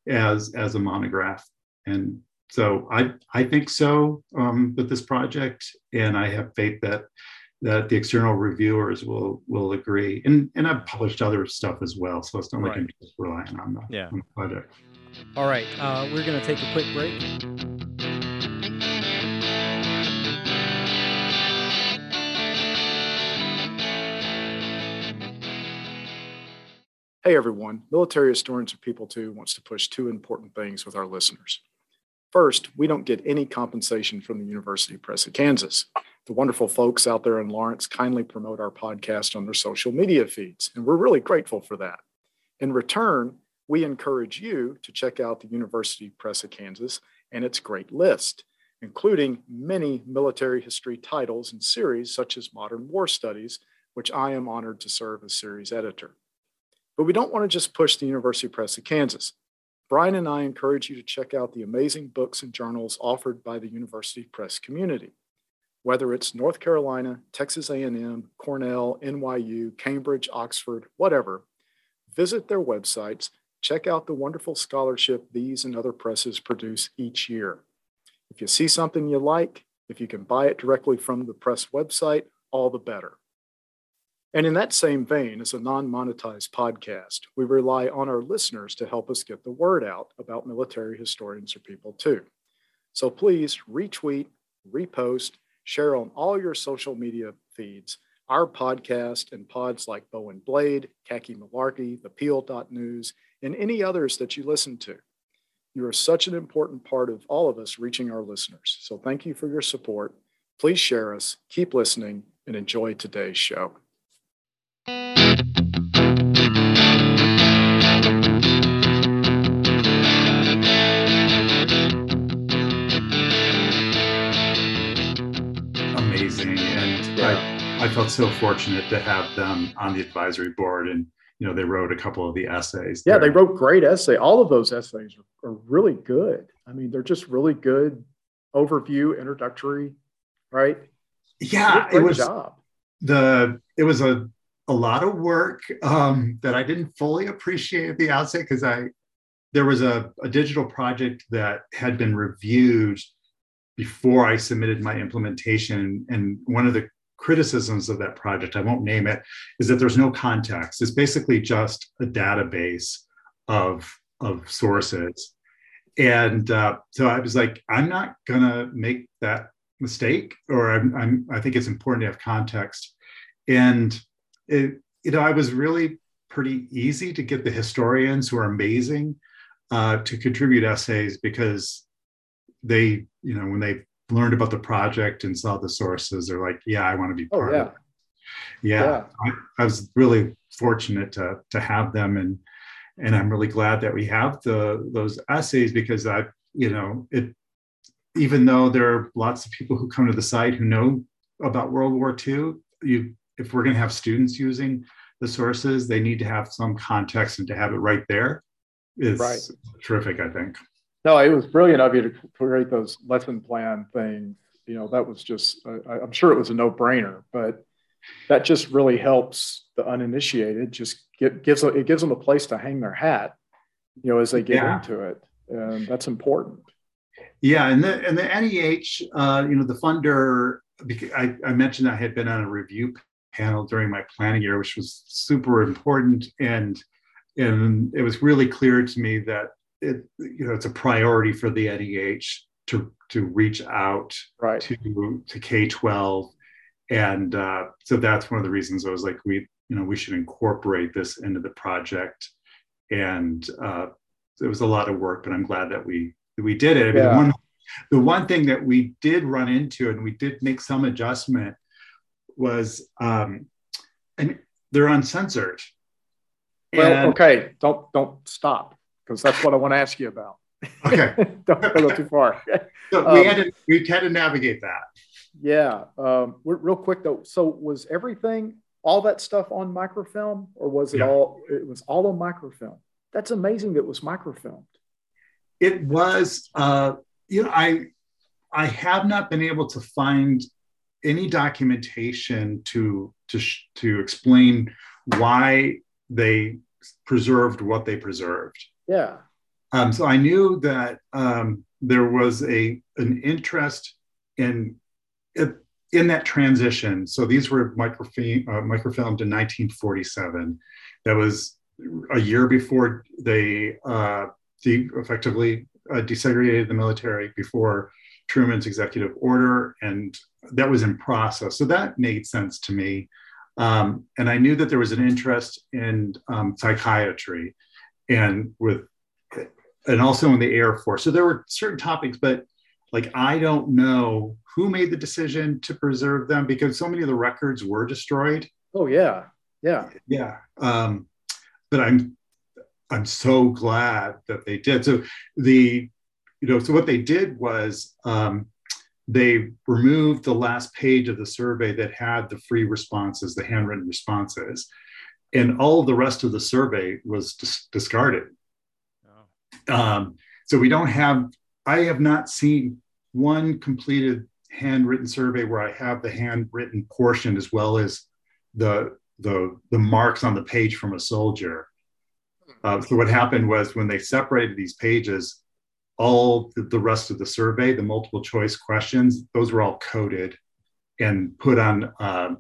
as a monograph? And so I think so with this project, and I have faith that the external reviewers will agree. And I've published other stuff as well, so it's not like I'm just relying on the project. All right, we're going to take a quick break. Hey everyone, Military Historians of People 2 wants to push two important things with our listeners. First, we don't get any compensation from the University Press at Kansas. The wonderful folks out there in Lawrence kindly promote our podcast on their social media feeds, and we're really grateful for that. In return, we encourage you to check out the University Press of Kansas and its great list, including many military history titles and series such as Modern War Studies, which I am honored to serve as series editor. But we don't want to just push the University Press of Kansas. Brian and I encourage you to check out the amazing books and journals offered by the University Press community. Whether it's North Carolina, Texas A&M, Cornell, NYU, Cambridge, Oxford, whatever, visit their websites, check out the wonderful scholarship these and other presses produce each year. If you see something you like, if you can buy it directly from the press website, all the better. And in that same vein, as a non-monetized podcast, we rely on our listeners to help us get the word out about Military Historians or People Too. So please retweet, repost, share on all your social media feeds our podcast and pods like Bow and Blade, Khaki Malarkey, The Peel.News, and any others that you listen to. You are such an important part of all of us reaching our listeners. So thank you for your support. Please share us, keep listening, and enjoy today's show. Amazing, and I felt so fortunate to have them on the advisory board, and they wrote a couple of the essays. Yeah, there. They wrote great essays. All of those essays are really good. I mean, they're just really good overview, introductory, right? Yeah, it was a lot of work that I didn't fully appreciate at the outset, because there was a digital project that had been reviewed before I submitted my implementation. And one of the criticisms of that project, I won't name it, is that there's no context. It's basically just a database of sources. And so I was like, I'm not going to make that mistake, or I think it's important to have context. And I was really pretty easy to get the historians who are amazing to contribute essays, because they, when they learned about the project and saw the sources, they're like, yeah, I want to be part of it. Yeah. I was really fortunate to have them. And I'm really glad that we have those essays, because even though there are lots of people who come to the site who know about World War II, if we're going to have students using the sources, they need to have some context, and to have it right there is terrific, I think. No, it was brilliant of you to create those lesson plan things. That was just, I'm sure it was a no-brainer, but that just really helps the uninitiated. Just gives them a place to hang their hat, as they get into it. And that's important. Yeah, and the NEH, the funder, I mentioned I had been on a review panel during my planning year, which was super important, and it was really clear to me that it's a priority for the NEH to reach out to K-12, and so that's one of the reasons I was like, we should incorporate this into the project, and it was a lot of work, but I'm glad that we did it. I mean, the one thing that we did run into, and we did make some adjustment, was and they're uncensored. Well, okay, don't stop, because that's what I want to ask you about. Okay. Don't go too far. So we had to navigate that. Yeah. Real quick though. So was everything, all that stuff on microfilm, or was it it was all on microfilm? That's amazing that it was microfilmed. It was, I have not been able to find any documentation to explain why they preserved what they preserved. Yeah. So I knew that there was an interest in that transition. So these were microfilmed in 1947. That was a year before they effectively desegregated the military, before Truman's executive order, and that was in process. So that made sense to me. And I knew that there was an interest in psychiatry and also in the Air Force. So there were certain topics, but like, I don't know who made the decision to preserve them, because so many of the records were destroyed. Oh yeah. Yeah. Yeah. But I'm so glad that they did. So what they did was they removed the last page of the survey that had the free responses, the handwritten responses, and all of the rest of the survey was discarded. Oh. So we don't have, I have not seen one completed handwritten survey where I have the handwritten portion as well as the marks on the page from a soldier. So what happened was, when they separated these pages, all the rest of the survey, the multiple choice questions, those were all coded and put on,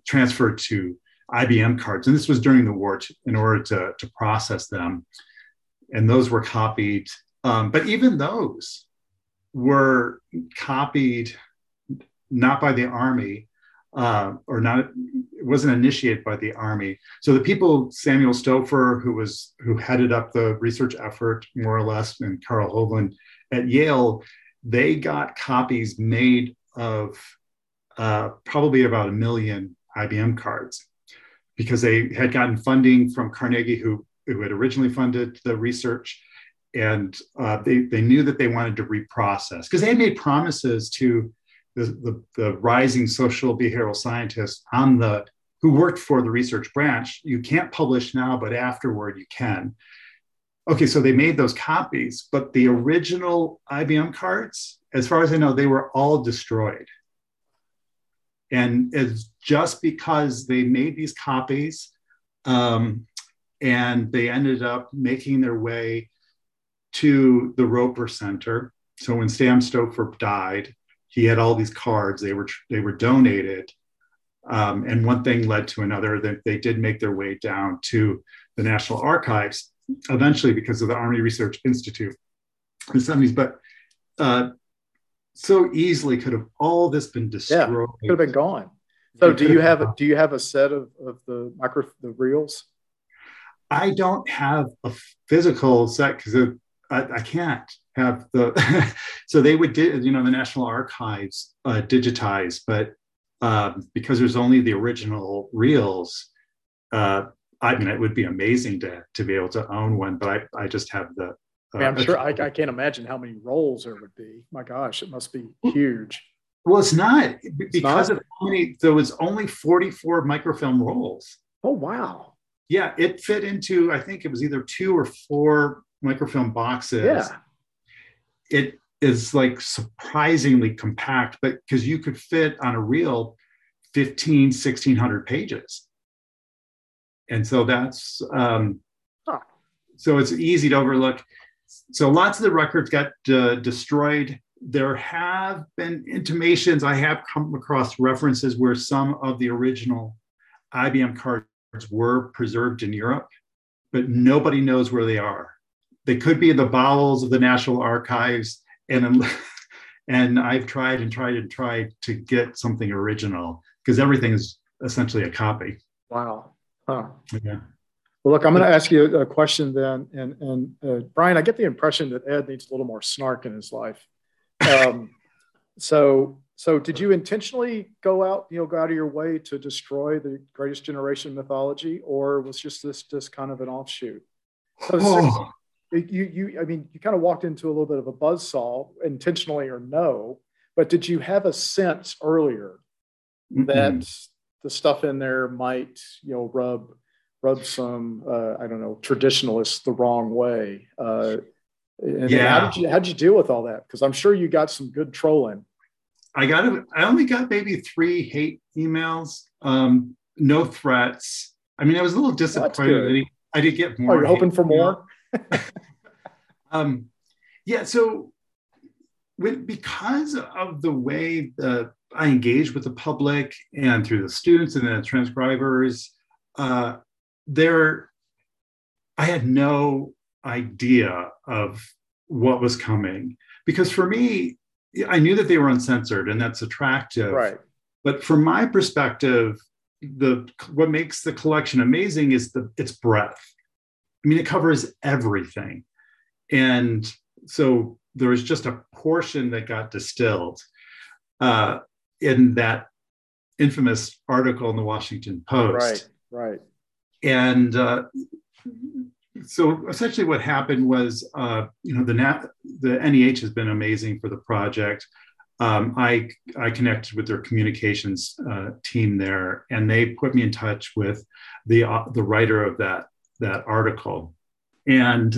transferred to IBM cards. And this was during the war in order to process them. And those were copied. But even those were copied not by the Army, it wasn't initiated by the Army. So the people, Samuel Stouffer, who headed up the research effort more or less, and Carl Hovland at Yale, they got copies made of probably about 1 million IBM cards, because they had gotten funding from Carnegie, who had originally funded the research, and they knew that they wanted to reprocess, because they had made promises to the rising social behavioral scientists who worked for the research branch. You can't publish now, but afterward you can. Okay, so they made those copies, but the original IBM cards, as far as I know, they were all destroyed. And it's just because they made these copies, and they ended up making their way to the Roper Center. So when Sam Stouffer died, he had all these cards. They were donated, and one thing led to another. That they did make their way down to the National Archives eventually, because of the Army Research Institute in the 70s. But so easily could have all this been destroyed. Yeah, could have been gone. So do you have a set of the reels? I don't have a physical set, because I can't have the, so they would, the National Archives digitized, but because there's only the original reels, it would be amazing to be able to own one, but I just have the. I'm sure, I can't imagine how many rolls there would be. My gosh, it must be huge. Well, it's not, because of how many, there was only 44 microfilm rolls. Oh, wow. Yeah, it fit into, I think it was either 2 or 4 microfilm boxes. Yeah. It is like surprisingly compact, but because you could fit on a reel 1,600 pages. And so that's, so it's easy to overlook. So lots of the records got destroyed. There have been intimations, I have come across references where some of the original IBM cards were preserved in Europe, but nobody knows where they are. They could be in the bowels of the National Archives, and I've tried to get something original, because everything is essentially a copy. Wow. Huh. Yeah. Well, look, I'm going to ask you a question then, and Brian, I get the impression that Ed needs a little more snark in his life. So did you intentionally go out of your way to destroy the Greatest Generation mythology, or was just kind of an offshoot? So you kind of walked into a little bit of a buzzsaw, intentionally or no, But did you have a sense earlier that the stuff in there might, you know, rub some, I don't know, traditionalists the wrong way? How'd you deal with all that? Because I'm sure you got some good trolling. I only got maybe 3 hate emails. No threats. I mean, I was a little disappointed that I did get more. Are you hoping for more? Because of the way I engage with the public and through the students and the transcribers, I had no idea of what was coming. Because for me, I knew that they were uncensored, and that's attractive. Right. But from my perspective, what makes the collection amazing is its breadth. I mean, it covers everything. And so there was just a portion that got distilled in that infamous article in the Washington Post. Right. And so essentially what happened was, the NEH has been amazing for the project. I connected with their communications team there, and they put me in touch with the writer of that article. And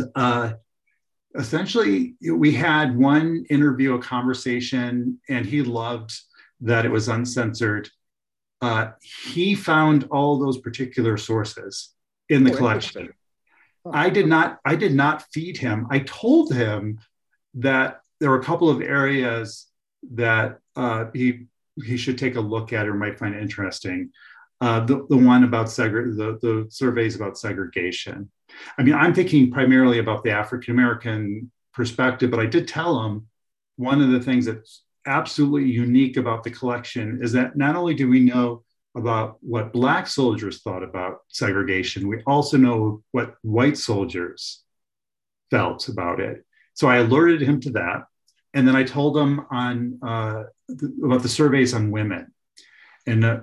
essentially, we had one interview, a conversation, and he loved that it was uncensored. He found all those particular sources in the collection. I did not feed him. I told him that there were a couple of areas that he should take a look at or might find interesting. The one about the surveys about segregation. I mean, I'm thinking primarily about the African-American perspective, but I did tell him one of the things that's absolutely unique about the collection is that not only do we know about what Black soldiers thought about segregation, we also know what white soldiers felt about it. So I alerted him to that. And then I told him on about the surveys on women, and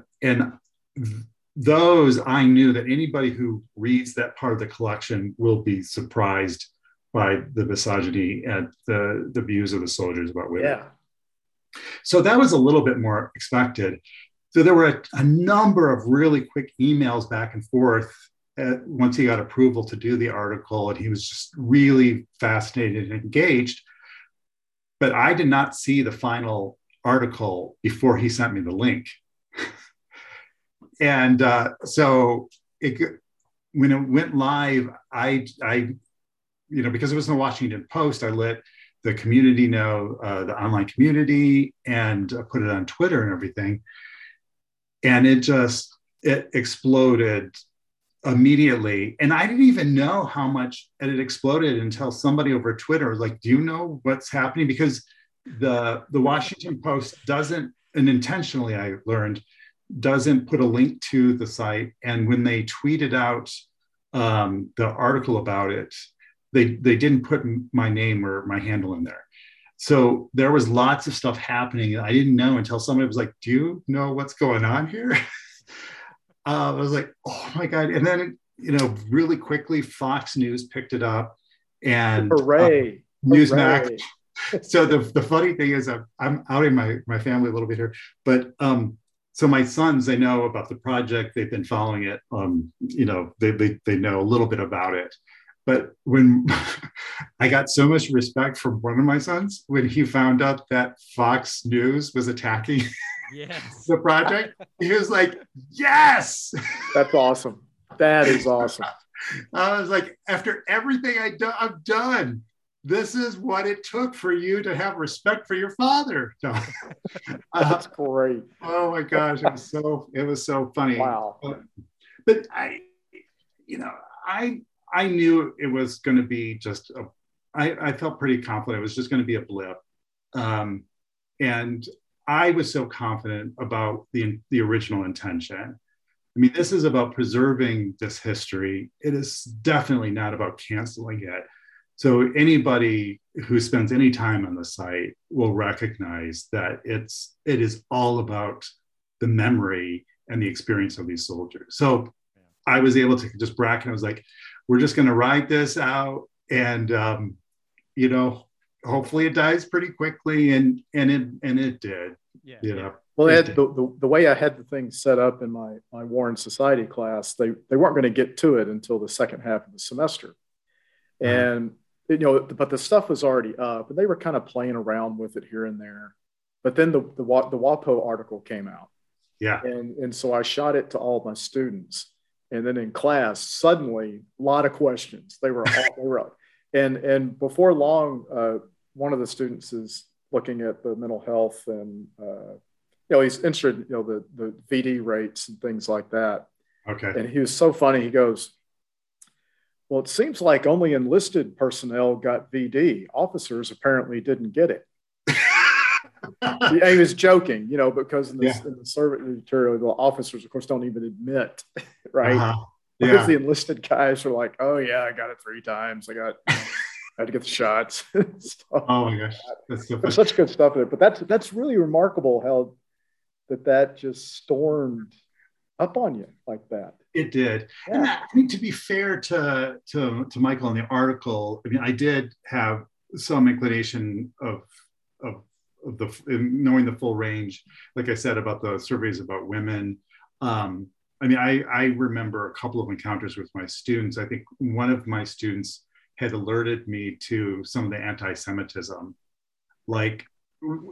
those, I knew that anybody who reads that part of the collection will be surprised by the misogyny and the views of the soldiers about women. Yeah. So that was a little bit more expected. So there were a number of really quick emails back and forth once he got approval to do the article, and he was just really fascinated and engaged. But I did not see the final article before he sent me the link. And when it went live, I because it was in the Washington Post, I let the community know, the online community, and put it on Twitter and everything. And it exploded immediately. And I didn't even know how much it exploded until somebody over Twitter was like, do you know what's happening? Because the Washington Post doesn't, and intentionally I learned, doesn't put a link to the site. And when they tweeted out the article about it, they didn't put my name or my handle in there. So there was lots of stuff happening that I didn't know until somebody was like, do you know what's going on here? I was like, oh my God. And then, really quickly, Fox News picked it up, and hooray, Newsmax. So the funny thing is, I'm outing my family a little bit here, but so my sons, they know about the project. They've been following it. They know a little bit about it. But when I got so much respect from one of my sons, when he found out that Fox News was attacking the project, he was like, yes! That's awesome. That is awesome. I was like, after everything I've done, this is what it took for you to have respect for your father. No. That's great. Oh my gosh, it was so funny. Wow. But I knew it was going to be just I felt pretty confident it was just going to be a blip. And I was so confident about the original intention. I mean, this is about preserving this history. It is definitely not about canceling it. So anybody who spends any time on the site will recognize that it is all about the memory and the experience of these soldiers. So I was able to just bracket. I was like, we're just going to ride this out, and hopefully it dies pretty quickly, and it did. Yeah. You know, well, Ed, the way I had the thing set up in my War and Society class, they weren't going to get to it until the second half of the semester, and you know, but the stuff was already up, and they were kind of playing around with it here and there. But then the WAPO article came out, yeah, and so I shot it to all my students, and then in class, suddenly a lot of questions. They were and before long, one of the students is looking at the mental health and, you know, he's interested, you know, the VD rates and things like that. Okay. And he was so funny. He goes, well, it seems like only enlisted personnel got VD. Officers apparently didn't get it. He was joking, you know, because in the service material, the officers, of course, don't even admit, right? Uh-huh. Yeah. Because the enlisted guys are like, oh, yeah, I got it 3 times. I had to get the shots. Oh my gosh, that's so funny. Such good stuff in it. But that's really remarkable how that just stormed up on you like that. It did. Yeah. And I think, to be fair to Michael in the article, I mean, I did have some inclination of the knowing the full range, like I said, about the surveys about women. I mean, I remember a couple of encounters with my students. I think one of my students had alerted me to some of the anti-Semitism. Like,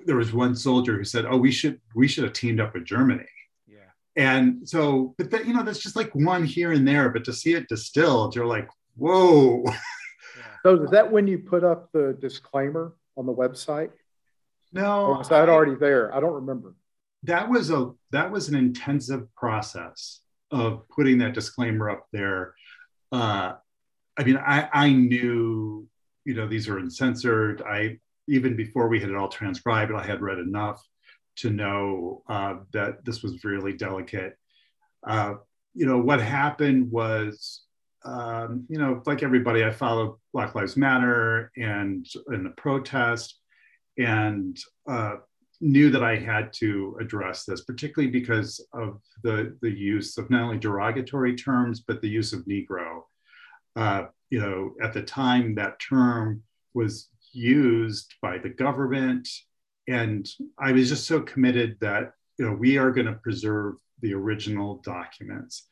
there was one soldier who said, "Oh, we should have teamed up with Germany." Yeah. And so, but that, you know, that's just like one here and there. But to see it distilled, you're like, whoa. Yeah. So is that when you put up the disclaimer on the website? No, or was that already there? I don't remember. That was an intensive process of putting that disclaimer up there. I mean, I knew, you know, these are uncensored. Even before we had it all transcribed, I had read enough to know that this was really delicate. You know, what happened was, you know, like everybody, I followed Black Lives Matter and the protest, and knew that I had to address this, particularly because of the use of not only derogatory terms, but the use of Negro. You know, at the time, that term was used by the government. And I was just so committed that, you know, we are going to preserve the original documents.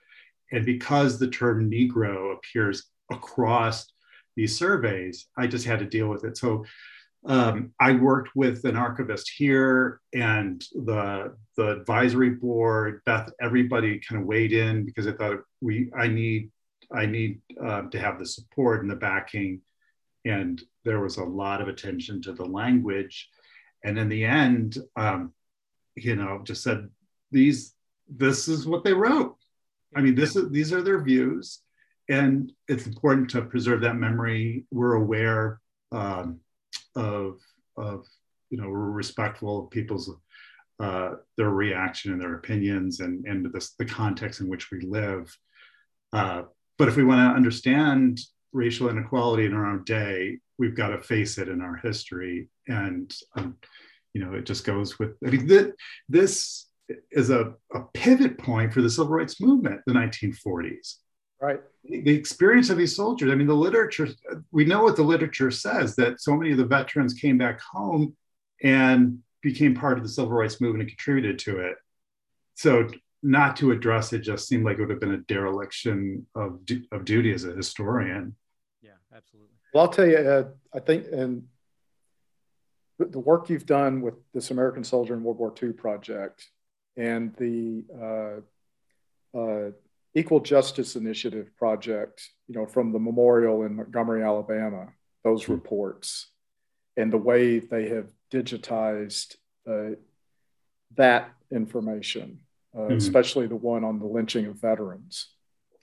And because the term Negro appears across these surveys, I just had to deal with it. So I worked with an archivist here and the advisory board. Beth, everybody kind of weighed in, because I thought I need to have the support and the backing. And there was a lot of attention to the language. And in the end, you know, just said, this is what they wrote. I mean, these are their views. And it's important to preserve that memory. We're aware of you know, we're respectful of people's, their reaction and their opinions and the context in which we live. But if we want to understand racial inequality in our own day, we've got to face it in our history. And, you know, it just goes with, I mean, this is a pivot point for the civil rights movement, the 1940s. Right. The experience of these soldiers, I mean, the literature, we know what the literature says, that so many of the veterans came back home and became part of the civil rights movement and contributed to it. So not to address it just seemed like it would have been a dereliction of duty as a historian. Yeah, absolutely. Well, I'll tell you, I think, and the work you've done with this American Soldier in World War II project and the Equal Justice Initiative project, you know, from the memorial in Montgomery, Alabama, those reports and the way they have digitized that information. Especially the one on the lynching of veterans.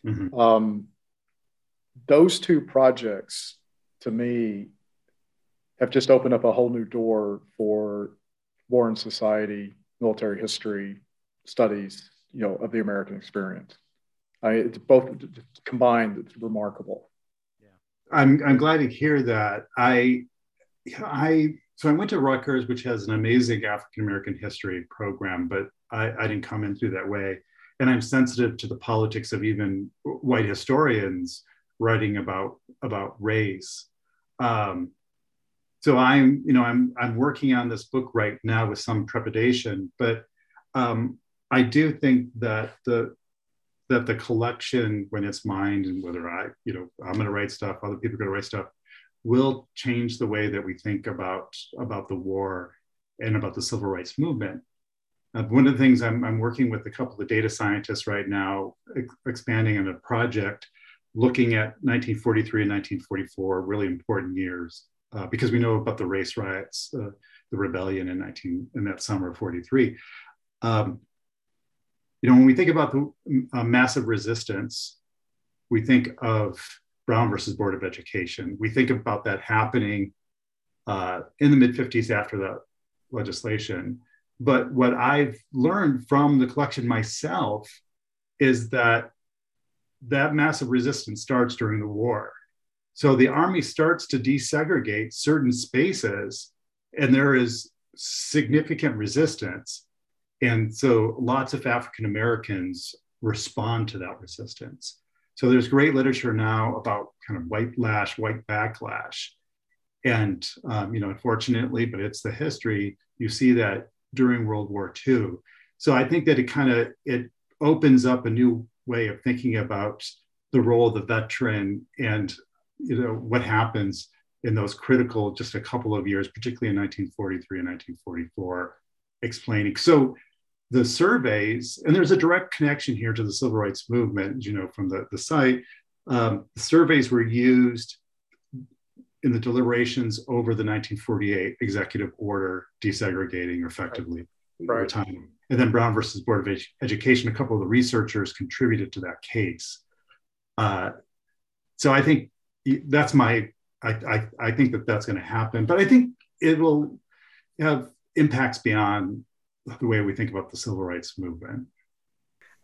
Mm-hmm. Those two projects, to me, have just opened up a whole new door for war and society, military history studies, you know, of the American experience. It's both combined, it's remarkable. Yeah. I'm glad to hear that. So I went to Rutgers, which has an amazing African-American history program, but I didn't come in through that way. And I'm sensitive to the politics of even white historians writing about race. So I'm working on this book right now with some trepidation, but I do think that the collection, when it's mined, and whether I'm going to write stuff, other people are going to write stuff, will change the way that we think about the war and about the civil rights movement. One of the things I'm working with a couple of data scientists right now, expanding on a project, looking at 1943 and 1944, really important years, because we know about the race riots, the rebellion in that summer of 43. When we think about the massive resistance, we think of Brown versus Board of Education. We think about that happening in the mid-50s after that legislation. But what I've learned from the collection myself is that that massive resistance starts during the war. So the Army starts to desegregate certain spaces, and there is significant resistance. And so lots of African Americans respond to that resistance. So there's great literature now about kind of white backlash. And, unfortunately, but it's the history, you see that during World War II. So I think that it opens up a new way of thinking about the role of the veteran and, what happens in those critical, just a couple of years, particularly in 1943 and 1944, explaining. So the surveys, and there's a direct connection here to the civil rights movement, from the site, surveys were used in the deliberations over the 1948 executive order desegregating effectively over time. And then Brown versus Board of Education, a couple of the researchers contributed to that case. So I think that's I think that that's going to happen, but I think it will have impacts beyond the way we think about the civil rights movement.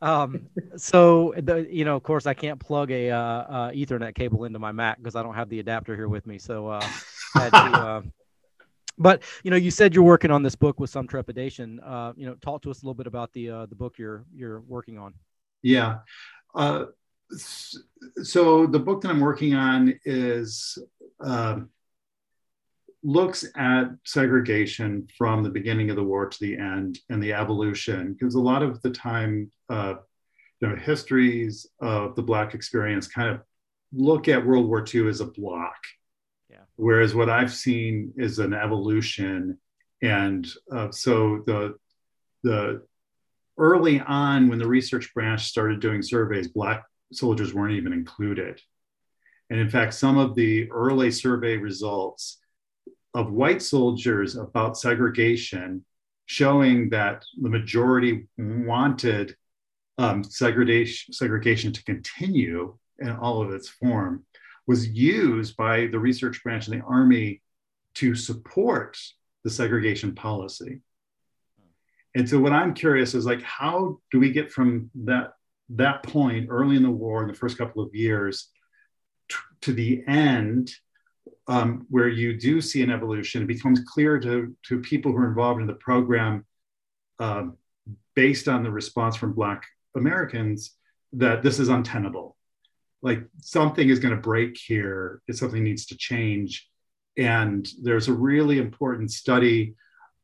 Of course, I can't plug a Ethernet cable into my Mac because I don't have the adapter here with me. So, but you said you're working on this book with some trepidation. Talk to us a little bit about the book you're working on. Yeah. So the book that I'm working on is looks at segregation from the beginning of the war to the end and the evolution, because a lot of the time, histories of the Black experience kind of look at World War II as a block. Yeah. Whereas what I've seen is an evolution. And so the early on, when the research branch started doing surveys, Black soldiers weren't even included. And in fact, some of the early survey results of white soldiers about segregation, showing that the majority wanted segregation to continue in all of its form, was used by the research branch in the Army to support the segregation policy. And so what I'm curious is, how do we get from that point early in the war, in the first couple of years, to the end, where you do see an evolution? It becomes clear to people who are involved in the program, based on the response from Black Americans, that this is untenable. Something is going to break here, something needs to change. And there's a really important study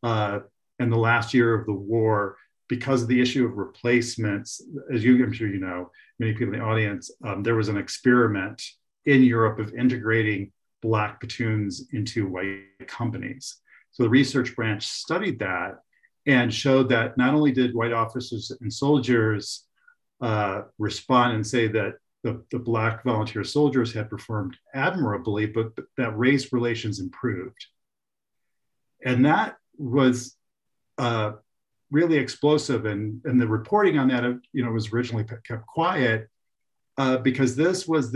in the last year of the war, because of the issue of replacements, as I'm sure you know, many people in the audience, there was an experiment in Europe of integrating Black platoons into white companies. So the research branch studied that and showed that not only did white officers and soldiers respond and say that the Black volunteer soldiers had performed admirably, but that race relations improved. And that was really explosive. And the reporting on that, was originally kept quiet because this was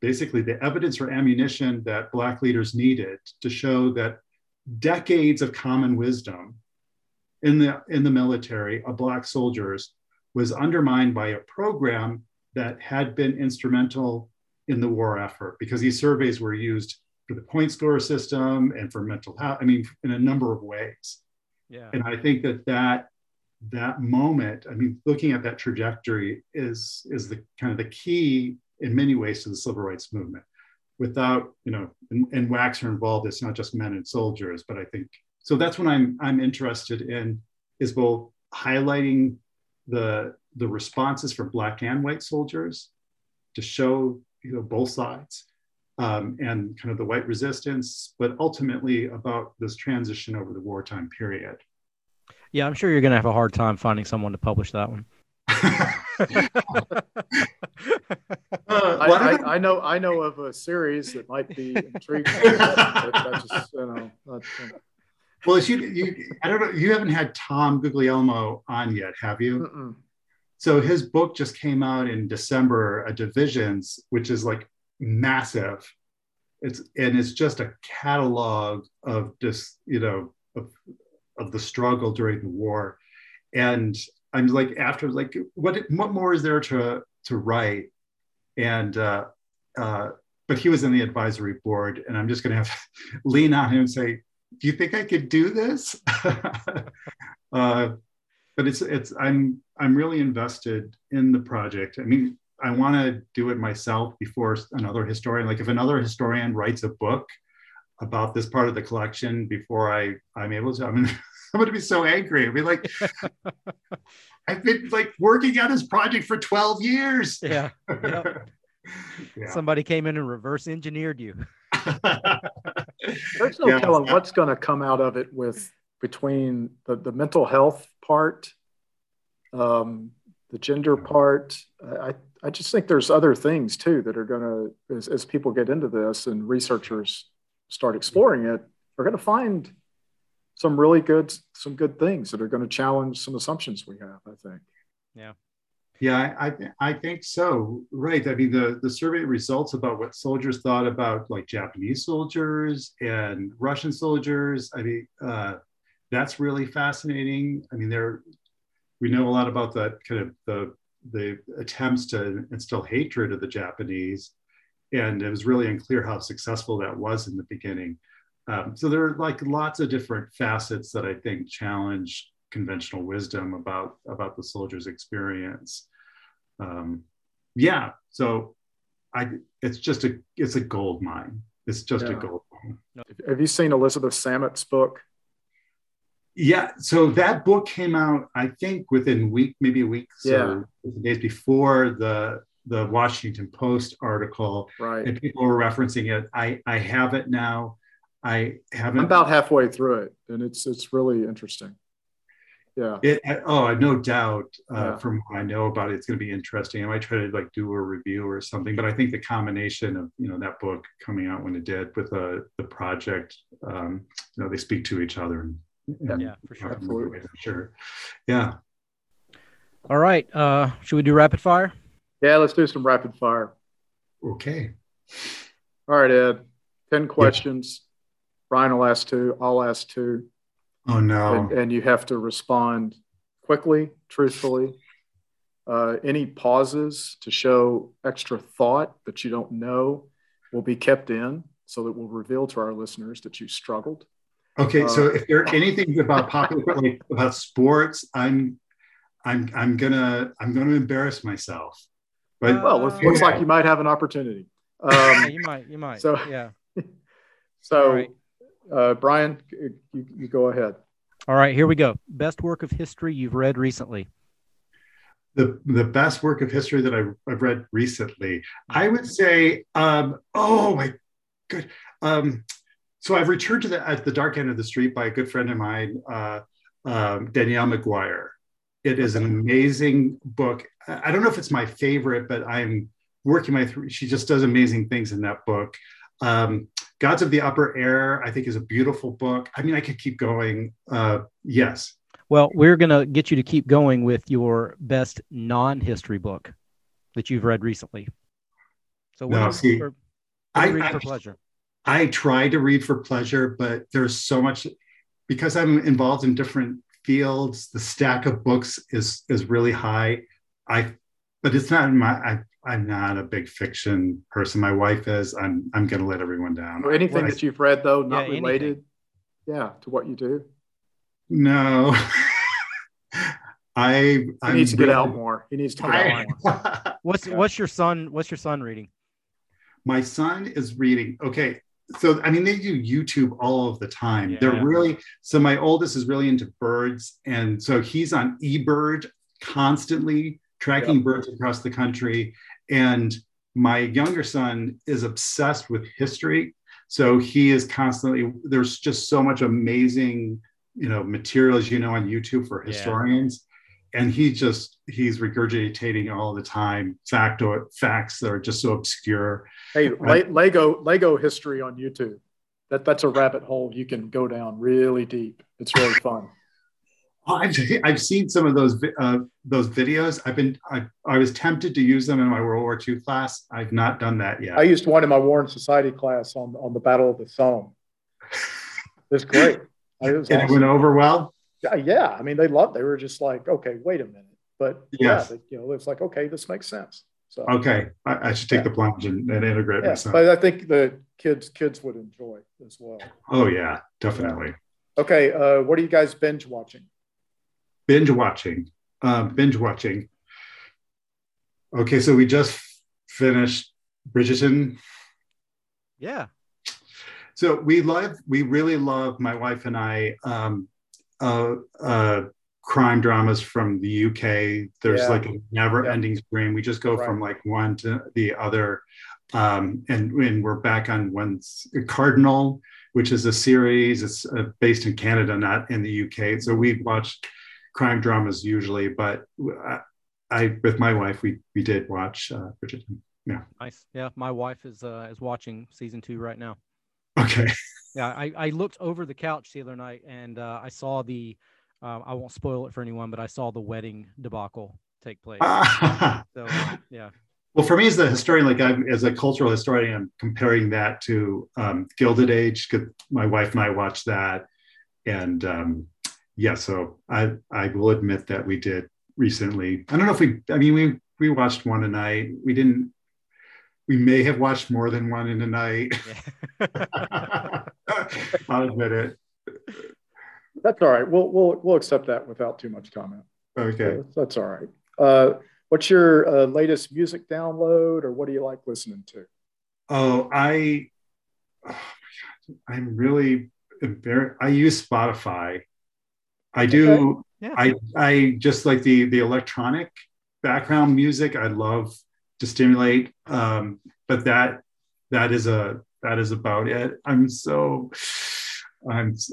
basically the evidence or ammunition that Black leaders needed to show that decades of common wisdom in the military of Black soldiers was undermined by a program that had been instrumental in the war effort, because these surveys were used for the point score system and for mental health, in a number of ways. Yeah. And I think that moment, looking at that trajectory is the key in many ways to the civil rights movement. without, you know, and Waxer involved, it's not just men and soldiers, but I think, so that's what I'm interested in, is both highlighting the responses from Black and white soldiers to show, you know, both sides, and kind of the white resistance, but ultimately about this transition over the wartime period. Yeah, I'm sure you're going to have a hard time finding someone to publish that one. I know of a series that might be intriguing. Well, I don't know. You haven't had Tom Guglielmo on yet, have you? Mm-mm. So his book just came out in December, Divisions, which is like massive. It's just a catalog of just, you know, of the struggle during the war. And I'm like, after, like, what more is there to write? And but he was in the advisory board, and I'm just going to have to lean on him and say, do you think I could do this? But I'm really invested in the project. I mean, I want to do it myself before another historian. Like, if another historian writes a book about this part of the collection before I'm able to, I'm going to be so angry. I'll be like, I've been like working on this project for 12 years. Yeah. Yep. Yeah. Somebody came in and reverse engineered you. There's no telling what's going to come out of it between the mental health part, the gender part. I just think there's other things too that are going to, as people get into this and researchers start exploring it, we're going to find some really good things that are going to challenge some assumptions we have, I think. Yeah. Yeah, I think so. Right. I mean, the survey results about what soldiers thought about, like, Japanese soldiers and Russian soldiers. I mean, that's really fascinating. I mean, we know a lot about that kind of the attempts to instill hatred of the Japanese, and it was really unclear how successful that was in the beginning. So there are, like, lots of different facets that I think challenge conventional wisdom about the soldier's experience. Yeah, so it's a gold mine. It's just a gold mine. Have you seen Elizabeth Sammet's book? Yeah, so that book came out, I think, within weeks or days before the Washington Post article. Right. And people were referencing it. I have it now. I haven't. I'm about halfway through it, and it's really interesting. Yeah. No doubt. From what I know about it, it's going to be interesting. I might try to, like, do a review or something, but I think the combination of, you know, that book coming out when it did with the project, you know, they speak to each other. And yeah, for sure. Absolutely. For sure. Yeah. All right. Should we do rapid fire? Yeah, let's do some rapid fire. Okay. All right, Ed. 10 questions. Yeah. Brian will ask two. I'll ask two. Oh, no. And you have to respond quickly, truthfully. Any pauses to show extra thought that you don't know will be kept in, so that we'll reveal to our listeners that you struggled. Okay, so if there are anything about popular, like about sports, I'm gonna embarrass myself. But well, it looks like you might have an opportunity. Yeah, you might. So yeah. So. Brian, you go ahead. All right, here we go. Best work of history you've read recently. The best work of history that I've read recently, I would say, oh my good. So I've returned to At the Dark End of the Street by a good friend of mine, Danielle McGuire. It is an amazing book. I don't know if it's my favorite, but I'm working she just does amazing things in that book. Gods of the Upper Air, I think, is a beautiful book. I mean, I could keep going. Yes. Well, we're going to get you to keep going with your best non-history book that you've read recently. So what do you read for pleasure? I try to read for pleasure, but there's so much, because I'm involved in different fields, the stack of books is really high. But it's not in my... I'm not a big fiction person. My wife is. I'm going to let everyone down. Or anything that you've read, though, not related, to what you do. No, He needs to get out more. What's your son reading? My son is reading. Okay. So, I mean, they do YouTube all of the time. Yeah. They're really, so my oldest is really into birds. And so he's on eBird constantly tracking birds across the country. And my younger son is obsessed with history. So he is constantly, there's just so much amazing, you know, materials, you know, on YouTube for historians. And he just, he's regurgitating all the time facts that are just so obscure. Hey, Lego history on YouTube. That's a rabbit hole you can go down really deep. It's really fun. I've seen some of those videos. I was tempted to use them in my World War II class. I've not done that yet. I used one in my War and Society class on the Battle of the Somme. It's great. It went over well. Yeah, I mean, they were just like, okay, wait a minute. But it's like, okay, this makes sense. So okay, I should take the plunge and integrate myself. But I think the kids would enjoy as well. Oh yeah, definitely. Okay, what are you guys binge watching? Binge watching. Okay, so we just finished Bridgerton. Yeah. So we really love, my wife and I, crime dramas from the UK. There's like a never-ending stream. We just go from like one to the other, and we're back on one's Cardinal, which is a series. It's based in Canada, not in the UK. So we watch crime dramas usually, but I with my wife we did watch Bridgerton. Yeah, nice. Yeah, my wife is watching season 2 right now. Okay. Yeah, I looked over the couch the other night and I saw I won't spoil it for anyone, but I saw the wedding debacle take place. So, yeah. Well, for me as a historian, as a cultural historian, I'm comparing that to Gilded Age, because my wife and I watched that. And so I will admit that we did recently. I don't know if we watched one a night. We may have watched more than one in a night. Yeah. I'll admit it. That's all right. We'll accept that without too much comment. Okay. That's all right. What's your latest music download, or what do you like listening to? I'm really embarrassed. I use Spotify. I do. Okay. Yeah. I just like the electronic background music. I love to stimulate, but that is about it. I'm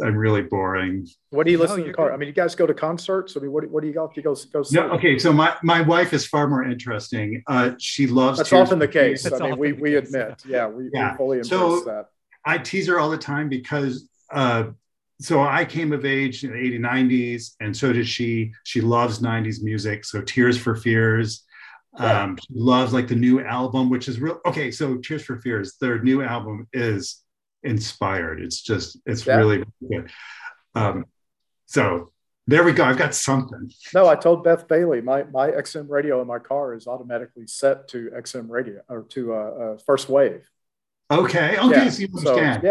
really boring. What do you listen to? I mean, you guys go to concerts? I mean, what do you got to go see? No, okay, so my wife is far more interesting. She loves. That's often the case. I mean, we admit, we fully embrace that. I tease her all the time because so I came of age in the 80s, 90s, and so did she. She loves 90s music. So Tears for Fears. Yeah. She loves like the new album, which is real. Okay, so Tears for Fears, their new album is inspired. It's really good. So there we go. I've got something. No, I told Beth Bailey my XM radio in my car is automatically set to XM radio or to first wave. Okay. Okay. Yeah. So you understand.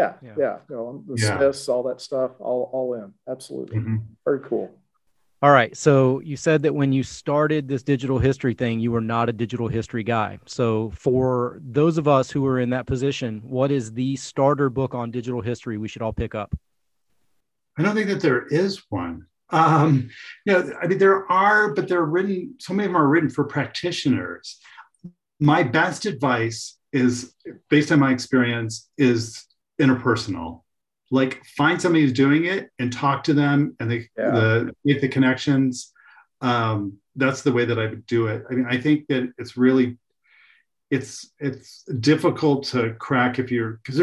Smiths, all that stuff, all in. Absolutely. Mm-hmm. Very cool. All right. So you said that when you started this digital history thing, you were not a digital history guy. So for those of us who are in that position, what is the starter book on digital history we should all pick up? I don't think that there is one. I mean, there are, but they're written, so many of them are written for practitioners. My best advice is, based on my experience, is interpersonal. Like, find somebody who's doing it and talk to them and make the connections. That's the way that I would do it. I mean, I think that it's really, it's difficult to crack because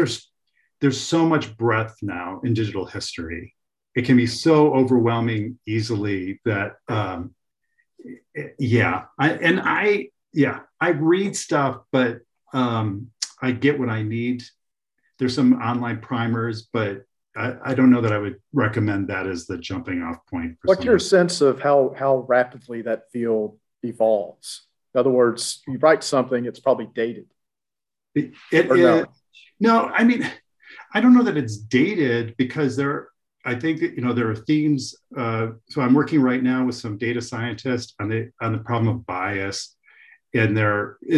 there's so much breadth now in digital history. It can be so overwhelming easily that, I read stuff, but I get what I need. There's some online primers, but I don't know that I would recommend that as the jumping off point. What's your sense of how rapidly that field evolves? In other words, you write something, it's probably dated. No, I mean, I don't know that it's dated because I think that, there are themes. So I'm working right now with some data scientists on the problem of bias and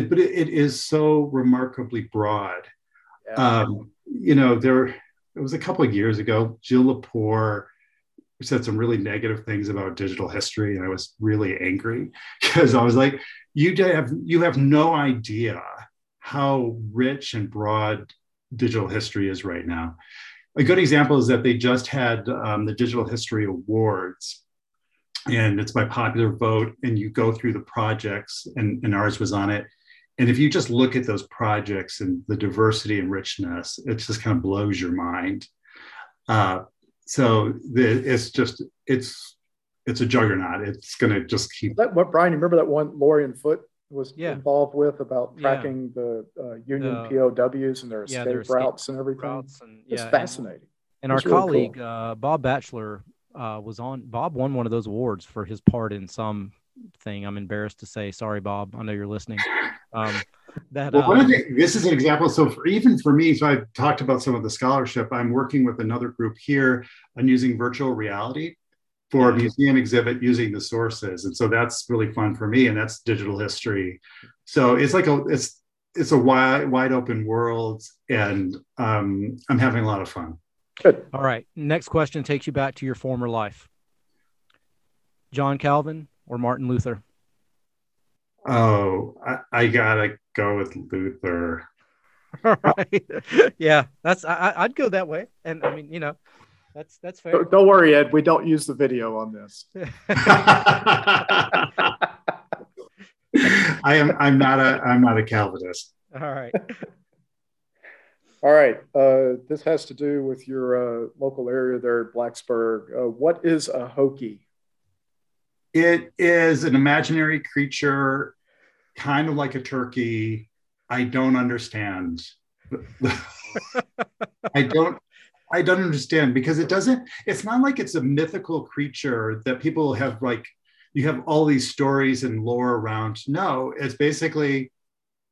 but it is so remarkably broad. Yeah. It was a couple of years ago, Jill Lepore said some really negative things about digital history, and I was really angry because I was like, you have no idea how rich and broad digital history is right now. A good example is that they just had the Digital History Awards, and it's by popular vote, and you go through the projects, and ours was on it. And if you just look at those projects and the diversity and richness, it just kind of blows your mind. So it's a juggernaut. It's going to just keep. What Brian, you remember that one Lorian Foote was involved with about tracking the Union POWs and their escape routes and everything? It's fascinating. And our colleague, really cool. Bob Batchelor, Bob won one of those awards for his part in some thing. I'm embarrassed to say, sorry, Bob, I know you're listening. This is an example. So I've talked about some of the scholarship. I'm working with another group here on using virtual reality for a museum exhibit using the sources. And so that's really fun for me, and that's digital history. So it's like it's a wide open world, and I'm having a lot of fun. Good. All right. Next question takes you back to your former life. John Calvin or Martin Luther? Oh, I gotta go with Luther. All right. Yeah, I'd go that way. And I mean, that's fair. Don't worry, Ed. We don't use the video on this. I'm not a Calvinist. All right. All right. This has to do with your local area there, Blacksburg. What is a Hokie? It is an imaginary creature, kind of like a turkey. I don't understand. I don't understand, because it's not like it's a mythical creature that people have, like, you have all these stories and lore around. No, it's basically,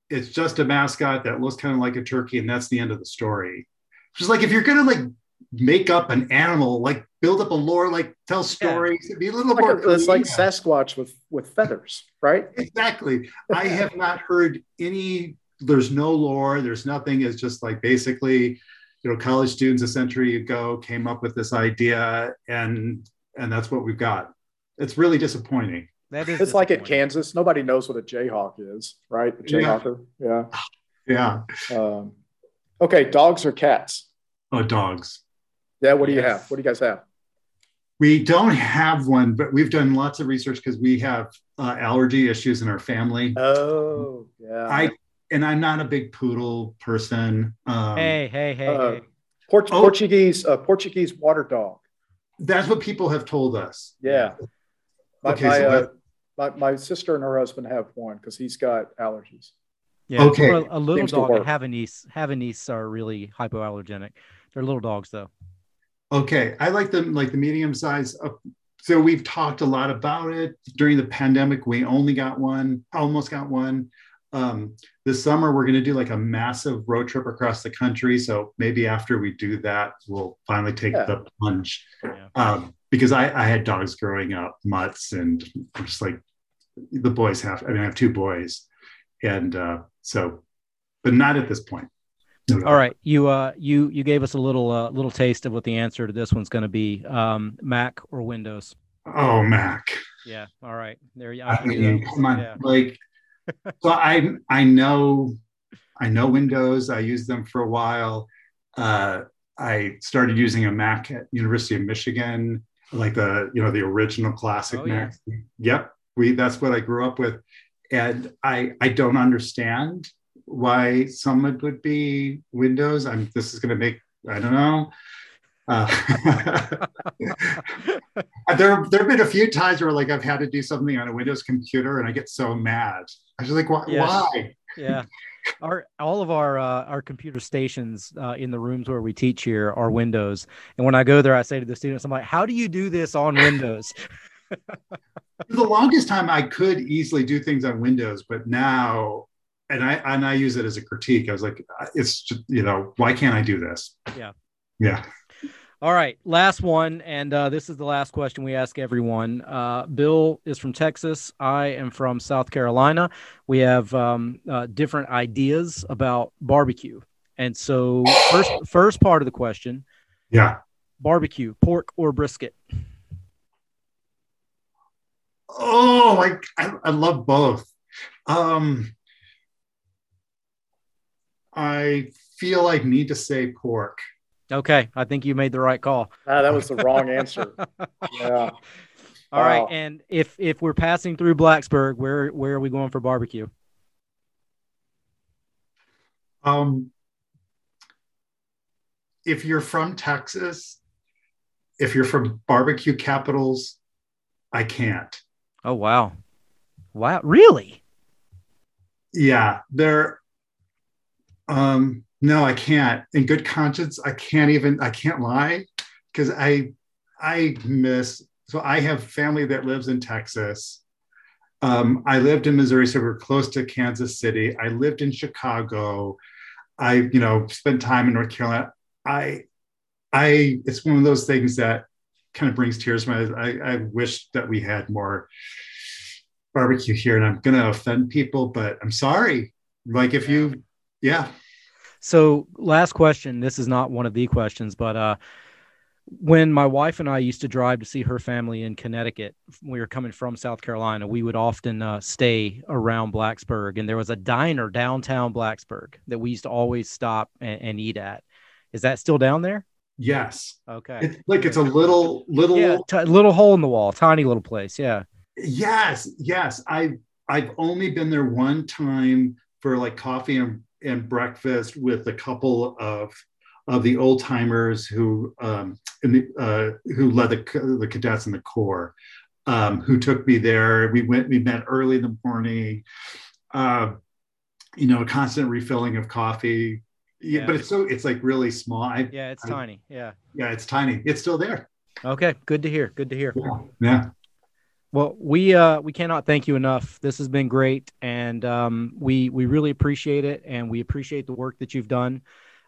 it's just a mascot that looks kind of like a turkey, and that's the end of the story. Just like, if you're going to make up an animal, build up a lore, tell stories. It'd be a little more. It's like Sasquatch with feathers, right? Exactly. I have not heard any. There's no lore. There's nothing. It's just basically, college students a century ago came up with this idea, and that's what we've got. It's really disappointing. It's like at Kansas. Nobody knows what a Jayhawk is, right? A Jayhawker. Yeah. Okay. Dogs or cats? Oh, dogs. Yeah, what do you have? What do you guys have? We don't have one, but we've done lots of research because we have allergy issues in our family. Oh, yeah. I'm not a big poodle person. Hey. Portuguese water dog. That's what people have told us. Yeah. My sister and her husband have one because he's got allergies. Yeah. Okay. A little dog, a Havanese are really hypoallergenic. They're little dogs, though. Okay, I like them, the medium size. So we've talked a lot about it. During the pandemic, we only got one, almost got one. This summer, we're going to do a massive road trip across the country. So maybe after we do that, we'll finally take the plunge. Yeah. Because I had dogs growing up, mutts, and I'm just the boys have, I have two boys. And but not at this point. All right, you gave us a little taste of what the answer to this one's going to be. Mac or Windows? Oh, Mac. Yeah. All right. There you go. So I know Windows. I used them for a while. I started using a Mac at University of Michigan, the original classic Mac. Yeah. Yep. That's what I grew up with, and I don't understand why someone would be Windows. This is going to make, I don't know. There have been a few times where I've had to do something on a Windows computer and I get so mad. I was just why? Yeah. All of our computer stations in the rooms where we teach here are Windows. And when I go there, I say to the students, I'm like, how do you do this on Windows? For the longest time, I could easily do things on Windows, but now, And I use it as a critique. I was like, it's just, why can't I do this? Yeah. Yeah. All right, last one, and this is the last question we ask everyone. Bill is from Texas. I am from South Carolina. We have different ideas about barbecue. And so first part of the question. Yeah. Barbecue, pork or brisket? Oh, I love both. I feel like I need to say pork. Okay, I think you made the right call. That was the wrong answer. Yeah. All right, and if we're passing through Blacksburg, where are we going for barbecue? If you're from Texas, if you're from barbecue capitals, I can't. Oh, wow. Wow, really? Yeah, they're no, I can't. In good conscience, I can't lie, because I miss. So I have family that lives in Texas. I lived in Missouri, so we're close to Kansas City. I lived in Chicago. I spent time in North Carolina. It's one of those things that kind of brings tears to my eyes. I wish that we had more barbecue here, and I'm going to offend people, but I'm sorry. Like if you, yeah. So last question, this is not one of the questions, but when my wife and I used to drive to see her family in Connecticut, we were coming from South Carolina, we would often stay around Blacksburg, and there was a diner downtown Blacksburg that we used to always stop and eat at. Is that still down there? Yes. Okay. It's a little, yeah, little hole in the wall, tiny little place. Yeah. Yes. Yes. I've only been there one time for like coffee and breakfast with a couple of the old timers who led the cadets in the Corps, who took me there. We met early in the morning, a constant refilling of coffee. Yeah, but it's like really small. It's tiny. Yeah. Yeah. It's tiny. It's still there. Okay. Good to hear. Good to hear. Yeah. Yeah. Well, we cannot thank you enough. This has been great, and we really appreciate it, and we appreciate the work that you've done.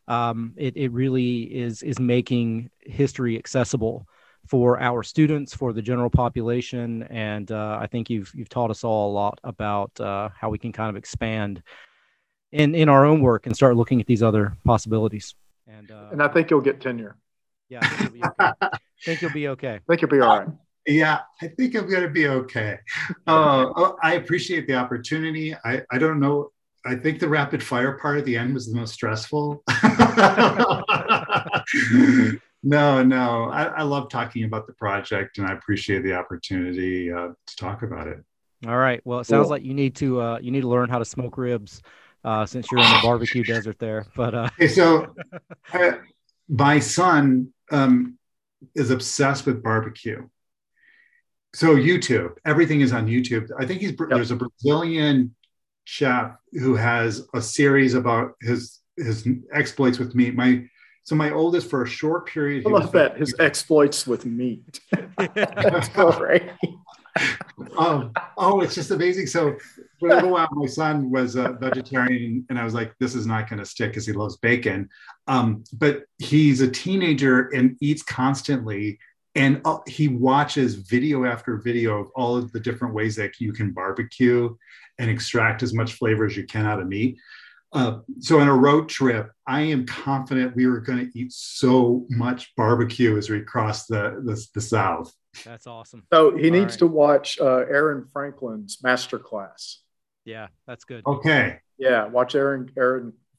It really is making history accessible for our students, for the general population, and I think you've taught us all a lot about how we can kind of expand in our own work and start looking at these other possibilities. And I think you'll get tenure. Yeah, I think you'll be okay. I think you'll be all right. Yeah, I think I'm going to be okay. I appreciate the opportunity. I don't know. I think the rapid fire part at the end was the most stressful. No. I love talking about the project, and I appreciate the opportunity to talk about it. All right. Well, it sounds like you need to learn how to smoke ribs since you're in the barbecue desert there. But so my son is obsessed with barbecue. So YouTube, everything is on YouTube. I think there's a Brazilian chef who has a series about his exploits with meat. My oldest, for a short period. I love that. His exploits with meat. That's great. It's just amazing. So for a little while, my son was a vegetarian, and I was like, this is not going to stick because he loves bacon. But he's a teenager and eats constantly. And he watches video after video of all of the different ways that you can barbecue and extract as much flavor as you can out of meat. So on a road trip, I am confident we were going to eat so much barbecue as we crossed the South. That's awesome. So he needs to watch Aaron Franklin's masterclass. Yeah, that's good. Okay. Yeah, watch Aaron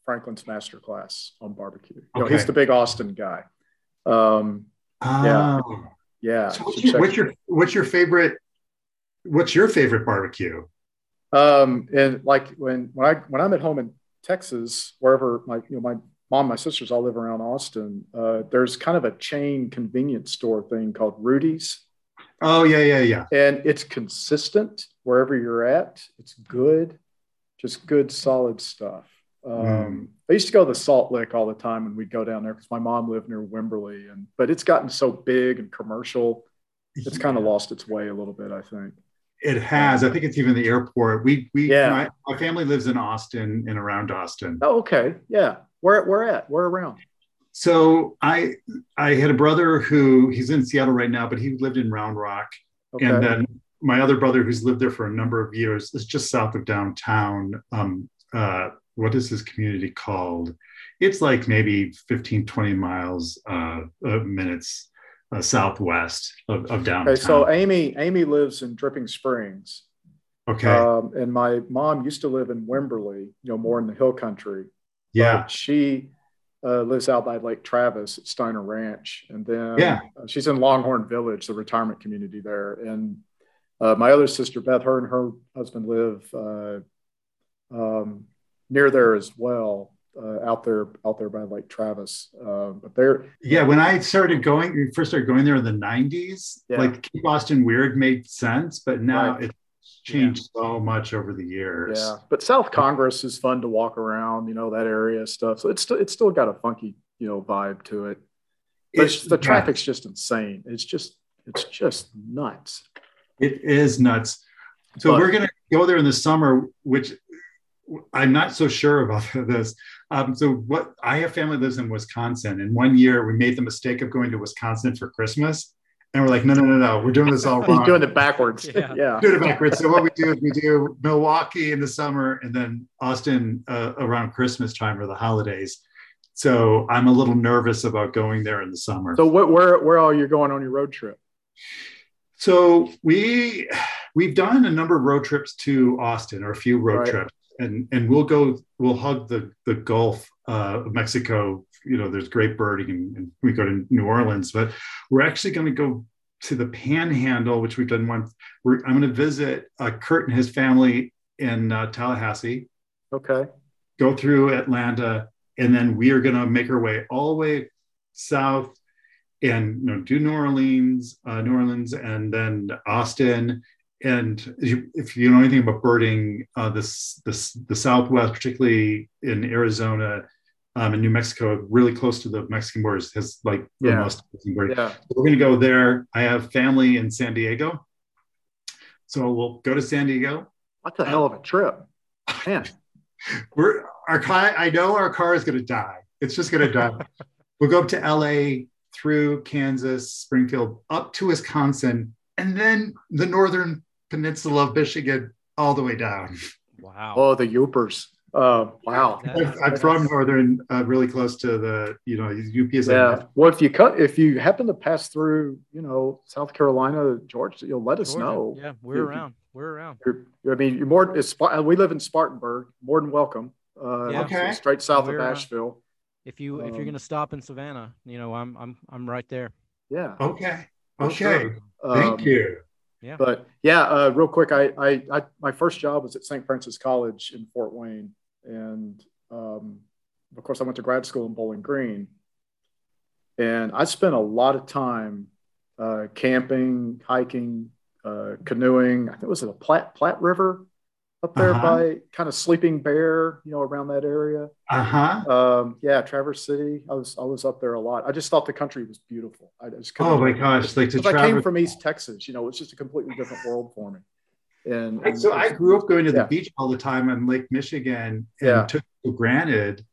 Franklin's masterclass on barbecue. You know, he's the big Austin guy. Yeah. So what's your favorite barbecue? And like when I'm at home in Texas, wherever my mom, my sisters all live around Austin, there's kind of a chain convenience store thing called Rudy's. Oh yeah. And it's consistent wherever you're at. It's good, just good solid stuff. I used to go to the Salt Lick all the time when we'd go down there because my mom lived near Wimberley, but it's gotten so big and commercial, it's kind of lost its way a little bit, I think. It has. I think it's even the airport. My family lives in Austin and around Austin. Oh, okay. Yeah. Where at? Where around? So I had a brother who, he's in Seattle right now, but he lived in Round Rock. Okay. And then my other brother, who's lived there for a number of years, is just south of downtown. What is his community called? It's like maybe 15, 20 miles minutes southwest of downtown. Okay, so Amy lives in Dripping Springs. Okay. And my mom used to live in Wimberley, more in the hill country. Yeah. She lives out by Lake Travis at Steiner Ranch. And then she's in Longhorn Village, the retirement community there. And my other sister, Beth, her and her husband live near there as well, out there by Lake Travis. But they're when I first started going there in the 90s, like Keep Austin Weird made sense, but now it's changed so much over the years. Yeah, but South Congress is fun to walk around, that area stuff. So it's still got a funky, vibe to it. But the traffic's just insane. It's just nuts. It is nuts. So we're going to go there in the summer, which I'm not so sure about this. So I have family lives in Wisconsin, and one year we made the mistake of going to Wisconsin for Christmas. And we're like, no, we're doing this all wrong. You're doing it backwards. Yeah. Doing it backwards. So what we do is we do Milwaukee in the summer and then Austin around Christmas time or the holidays. So I'm a little nervous about going there in the summer. So where are you going on your road trip? So we've done a number of road trips to Austin, or a few road trips. And we'll hug the Gulf of Mexico. There's great birding, and we go to New Orleans, but we're actually going to go to the Panhandle, which we've done one. I'm going to visit Kurt and his family in Tallahassee. Okay. Go through Atlanta, and then we are going to make our way all the way south and do New Orleans, and then Austin. And if you know anything about birding, the Southwest, particularly in Arizona and New Mexico, really close to the Mexican borders, has the most amazing birding. Yeah. So we're going to go there. I have family in San Diego, so we'll go to San Diego. What the hell of a trip, man! I know our car is going to die. It's just going to die. We'll go up to LA, through Kansas, Springfield, up to Wisconsin, and then the northern peninsula of Michigan, all the way down. Wow! Oh, the Youpers! Wow! I'm from northern, really close to the UPS. Yeah. Well, if you happen to pass through, South Carolina, Georgia, you'll let us know. Yeah, we're around. You're more. We live in Spartanburg. More than welcome. Okay. Straight south of Asheville. If you're going to stop in Savannah, I'm right there. Yeah. Okay. Sure. Thank you. Yeah. But real quick, I my first job was at St. Francis College in Fort Wayne, and of course I went to grad school in Bowling Green, and I spent a lot of time camping, hiking, canoeing. I think it was the Platte River up there by kind of Sleeping Bear, around that area. Traverse City. I was up there a lot. I just thought the country was beautiful. I just couldn't. Oh my gosh! I came from East Texas. It's just a completely different world for me. And so I grew up going to the beach all the time on Lake Michigan, and took it for granted.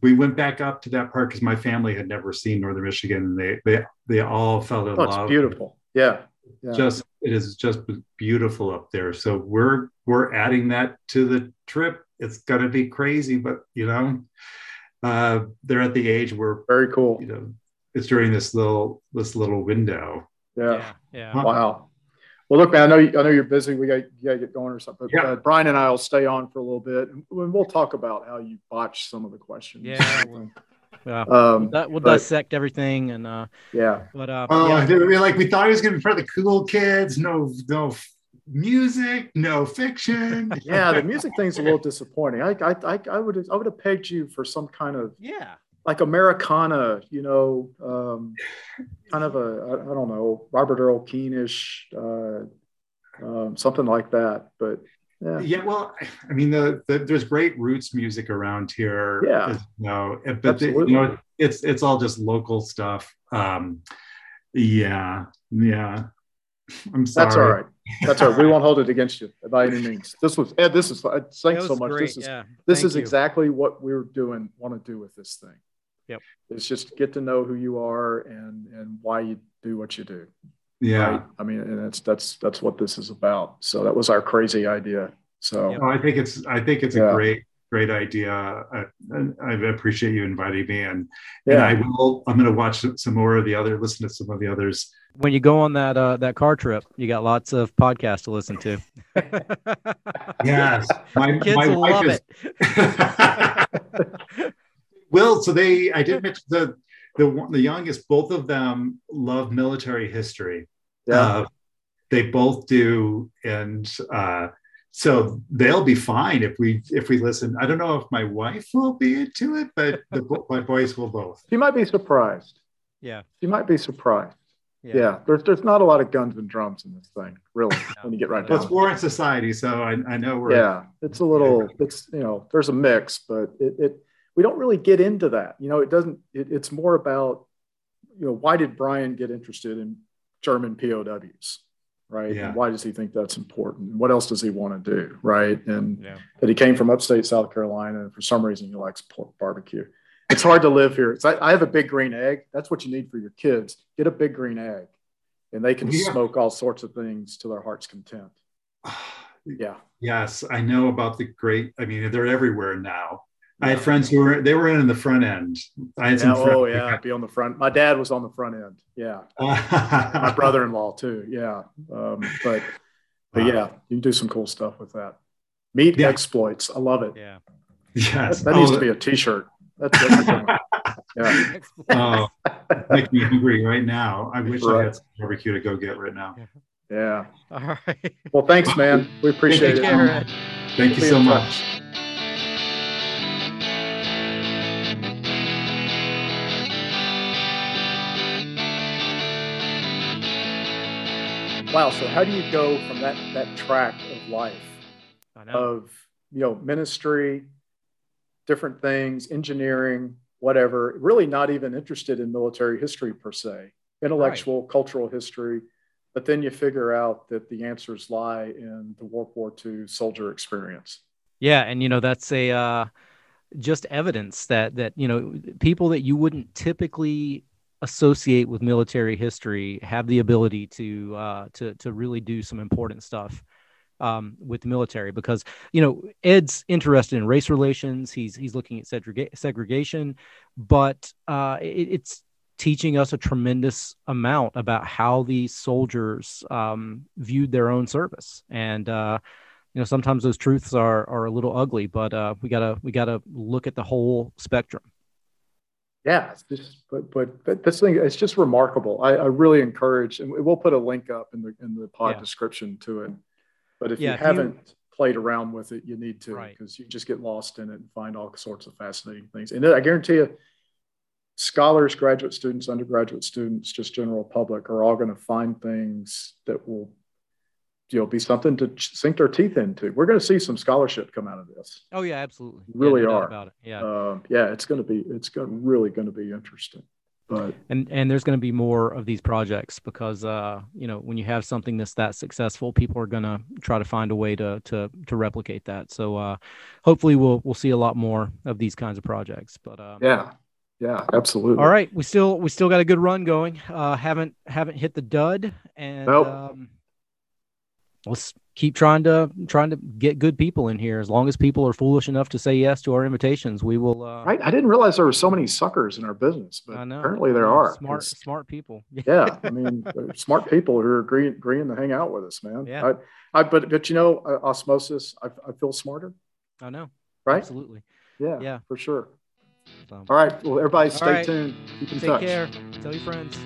We went back up to that part because my family had never seen Northern Michigan, and they all fell in love. It's beautiful. Yeah. Yeah. It is just beautiful up there. So we're adding that to the trip. It's going to be crazy, but they're at the age where very cool. It's during this little window. Yeah. Yeah. Wow. Well, look, man, I know you're busy. We got to get going or something. But, Brian and I will stay on for a little bit, and we'll talk about how you botched some of the questions. Yeah. Yeah, we'll dissect everything, and we thought he was going to be for the cool kids. No music, no fiction. Yeah, the music thing's a little disappointing. I would have pegged you for some kind of like Americana, kind of a I don't know, Robert Earl Keane-ish, something like that, but. Yeah. Well, I mean, there's great roots music around here. Yeah. But it's all just local stuff. Yeah. I'm sorry. That's all right. We won't hold it against you by any means. This is thanks so much. Great. This is exactly what we want to do with this thing. Yep. It's just get to know who you are and why you do what you do. Yeah. Right? I mean, and that's what this is about. So that was our crazy idea. So well, I think it's a great idea. I appreciate you inviting me, and I'm going to watch some more of the other, listen to some of the others. When you go on that car trip, you got lots of podcasts to listen to. Yes, my wife is. Well, so I did mention the youngest. Both of them love military history. Yeah, they both do, and so they'll be fine if we listen. I don't know if my wife will be into it, but my boys will both. You might be surprised. Yeah, you might be surprised. Yeah, there's not a lot of guns and drums in this thing, really. No, when you get right down. It's war in society, so I know we're. Yeah, it's a little. It's there's a mix, but we don't really get into that. It doesn't. It's more about why did Brian get interested in German POWs, right? Yeah. And why does he think that's important? What else does he want to do, right? And that he came from upstate South Carolina, and for some reason he likes pork barbecue. It's hard to live here. I have a big green egg. That's what you need for your kids. Get a big green egg, and they can smoke all sorts of things to their heart's content. Yeah. Yes, I know about the great. I mean, they're everywhere now. Yeah. I had friends who were in the front end. I had some friends. Oh yeah, be on the front. My dad was on the front end. Yeah. My brother-in-law too. Yeah. But yeah, you can do some cool stuff with that. Meat exploits. I love it. Yeah. Yes. That needs to be a T-shirt. That's yeah. Oh, making me hungry right now. I wish I had some barbecue to go get right now. Yeah. All right. Well, thanks, man. We appreciate it. Thank you so much. Wow. So how do you go from that track of life, of ministry, different things, engineering, whatever, really not even interested in military history per se, intellectual, cultural history. But then you figure out that the answers lie in the World War II soldier experience. Yeah. And, that's a just evidence that, people that you wouldn't typically associate with military history have the ability to really do some important stuff with the military, because Ed's interested in race relations. He's looking at segregation, but it's teaching us a tremendous amount about how these soldiers viewed their own service. And sometimes those truths are a little ugly, but we gotta look at the whole spectrum. Yeah, it's just, but this thing, it's just remarkable. I really encourage, and we'll put a link up in the pod description to it. But if you haven't played around with it, you need to, because you just get lost in it and find all sorts of fascinating things. And I guarantee you, scholars, graduate students, undergraduate students, just general public are all going to find things that will, be something to sink their teeth into. We're going to see some scholarship come out of this. Oh yeah, absolutely. Really are. About it. Yeah. It's really going to be interesting. But, and there's going to be more of these projects because, when you have something that's that successful, people are going to try to find a way to replicate that. So hopefully we'll see a lot more of these kinds of projects. But yeah, absolutely. All right. We still got a good run going. Haven't hit the dud. And nope. Let's keep trying to get good people in here. As long as people are foolish enough to say yes to our invitations, we will. Right. I didn't realize there were so many suckers in our business, but apparently there are smart people. Yeah. I mean, smart people who are agreeing to hang out with us, man. Yeah. But osmosis, I feel smarter. I know. Right. Absolutely. Yeah. Yeah. For sure. All right. Well, everybody stay tuned. Keep in touch. Take care. Tell your friends.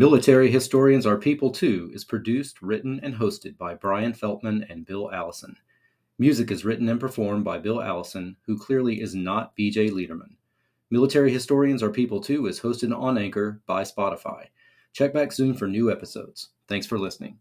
Military Historians Are People Too is produced, written, and hosted by Brian Feltman and Bill Allison. Music is written and performed by Bill Allison, who clearly is not BJ Lederman. Military Historians Are People Too is hosted on Anchor by Spotify. Check back soon for new episodes. Thanks for listening.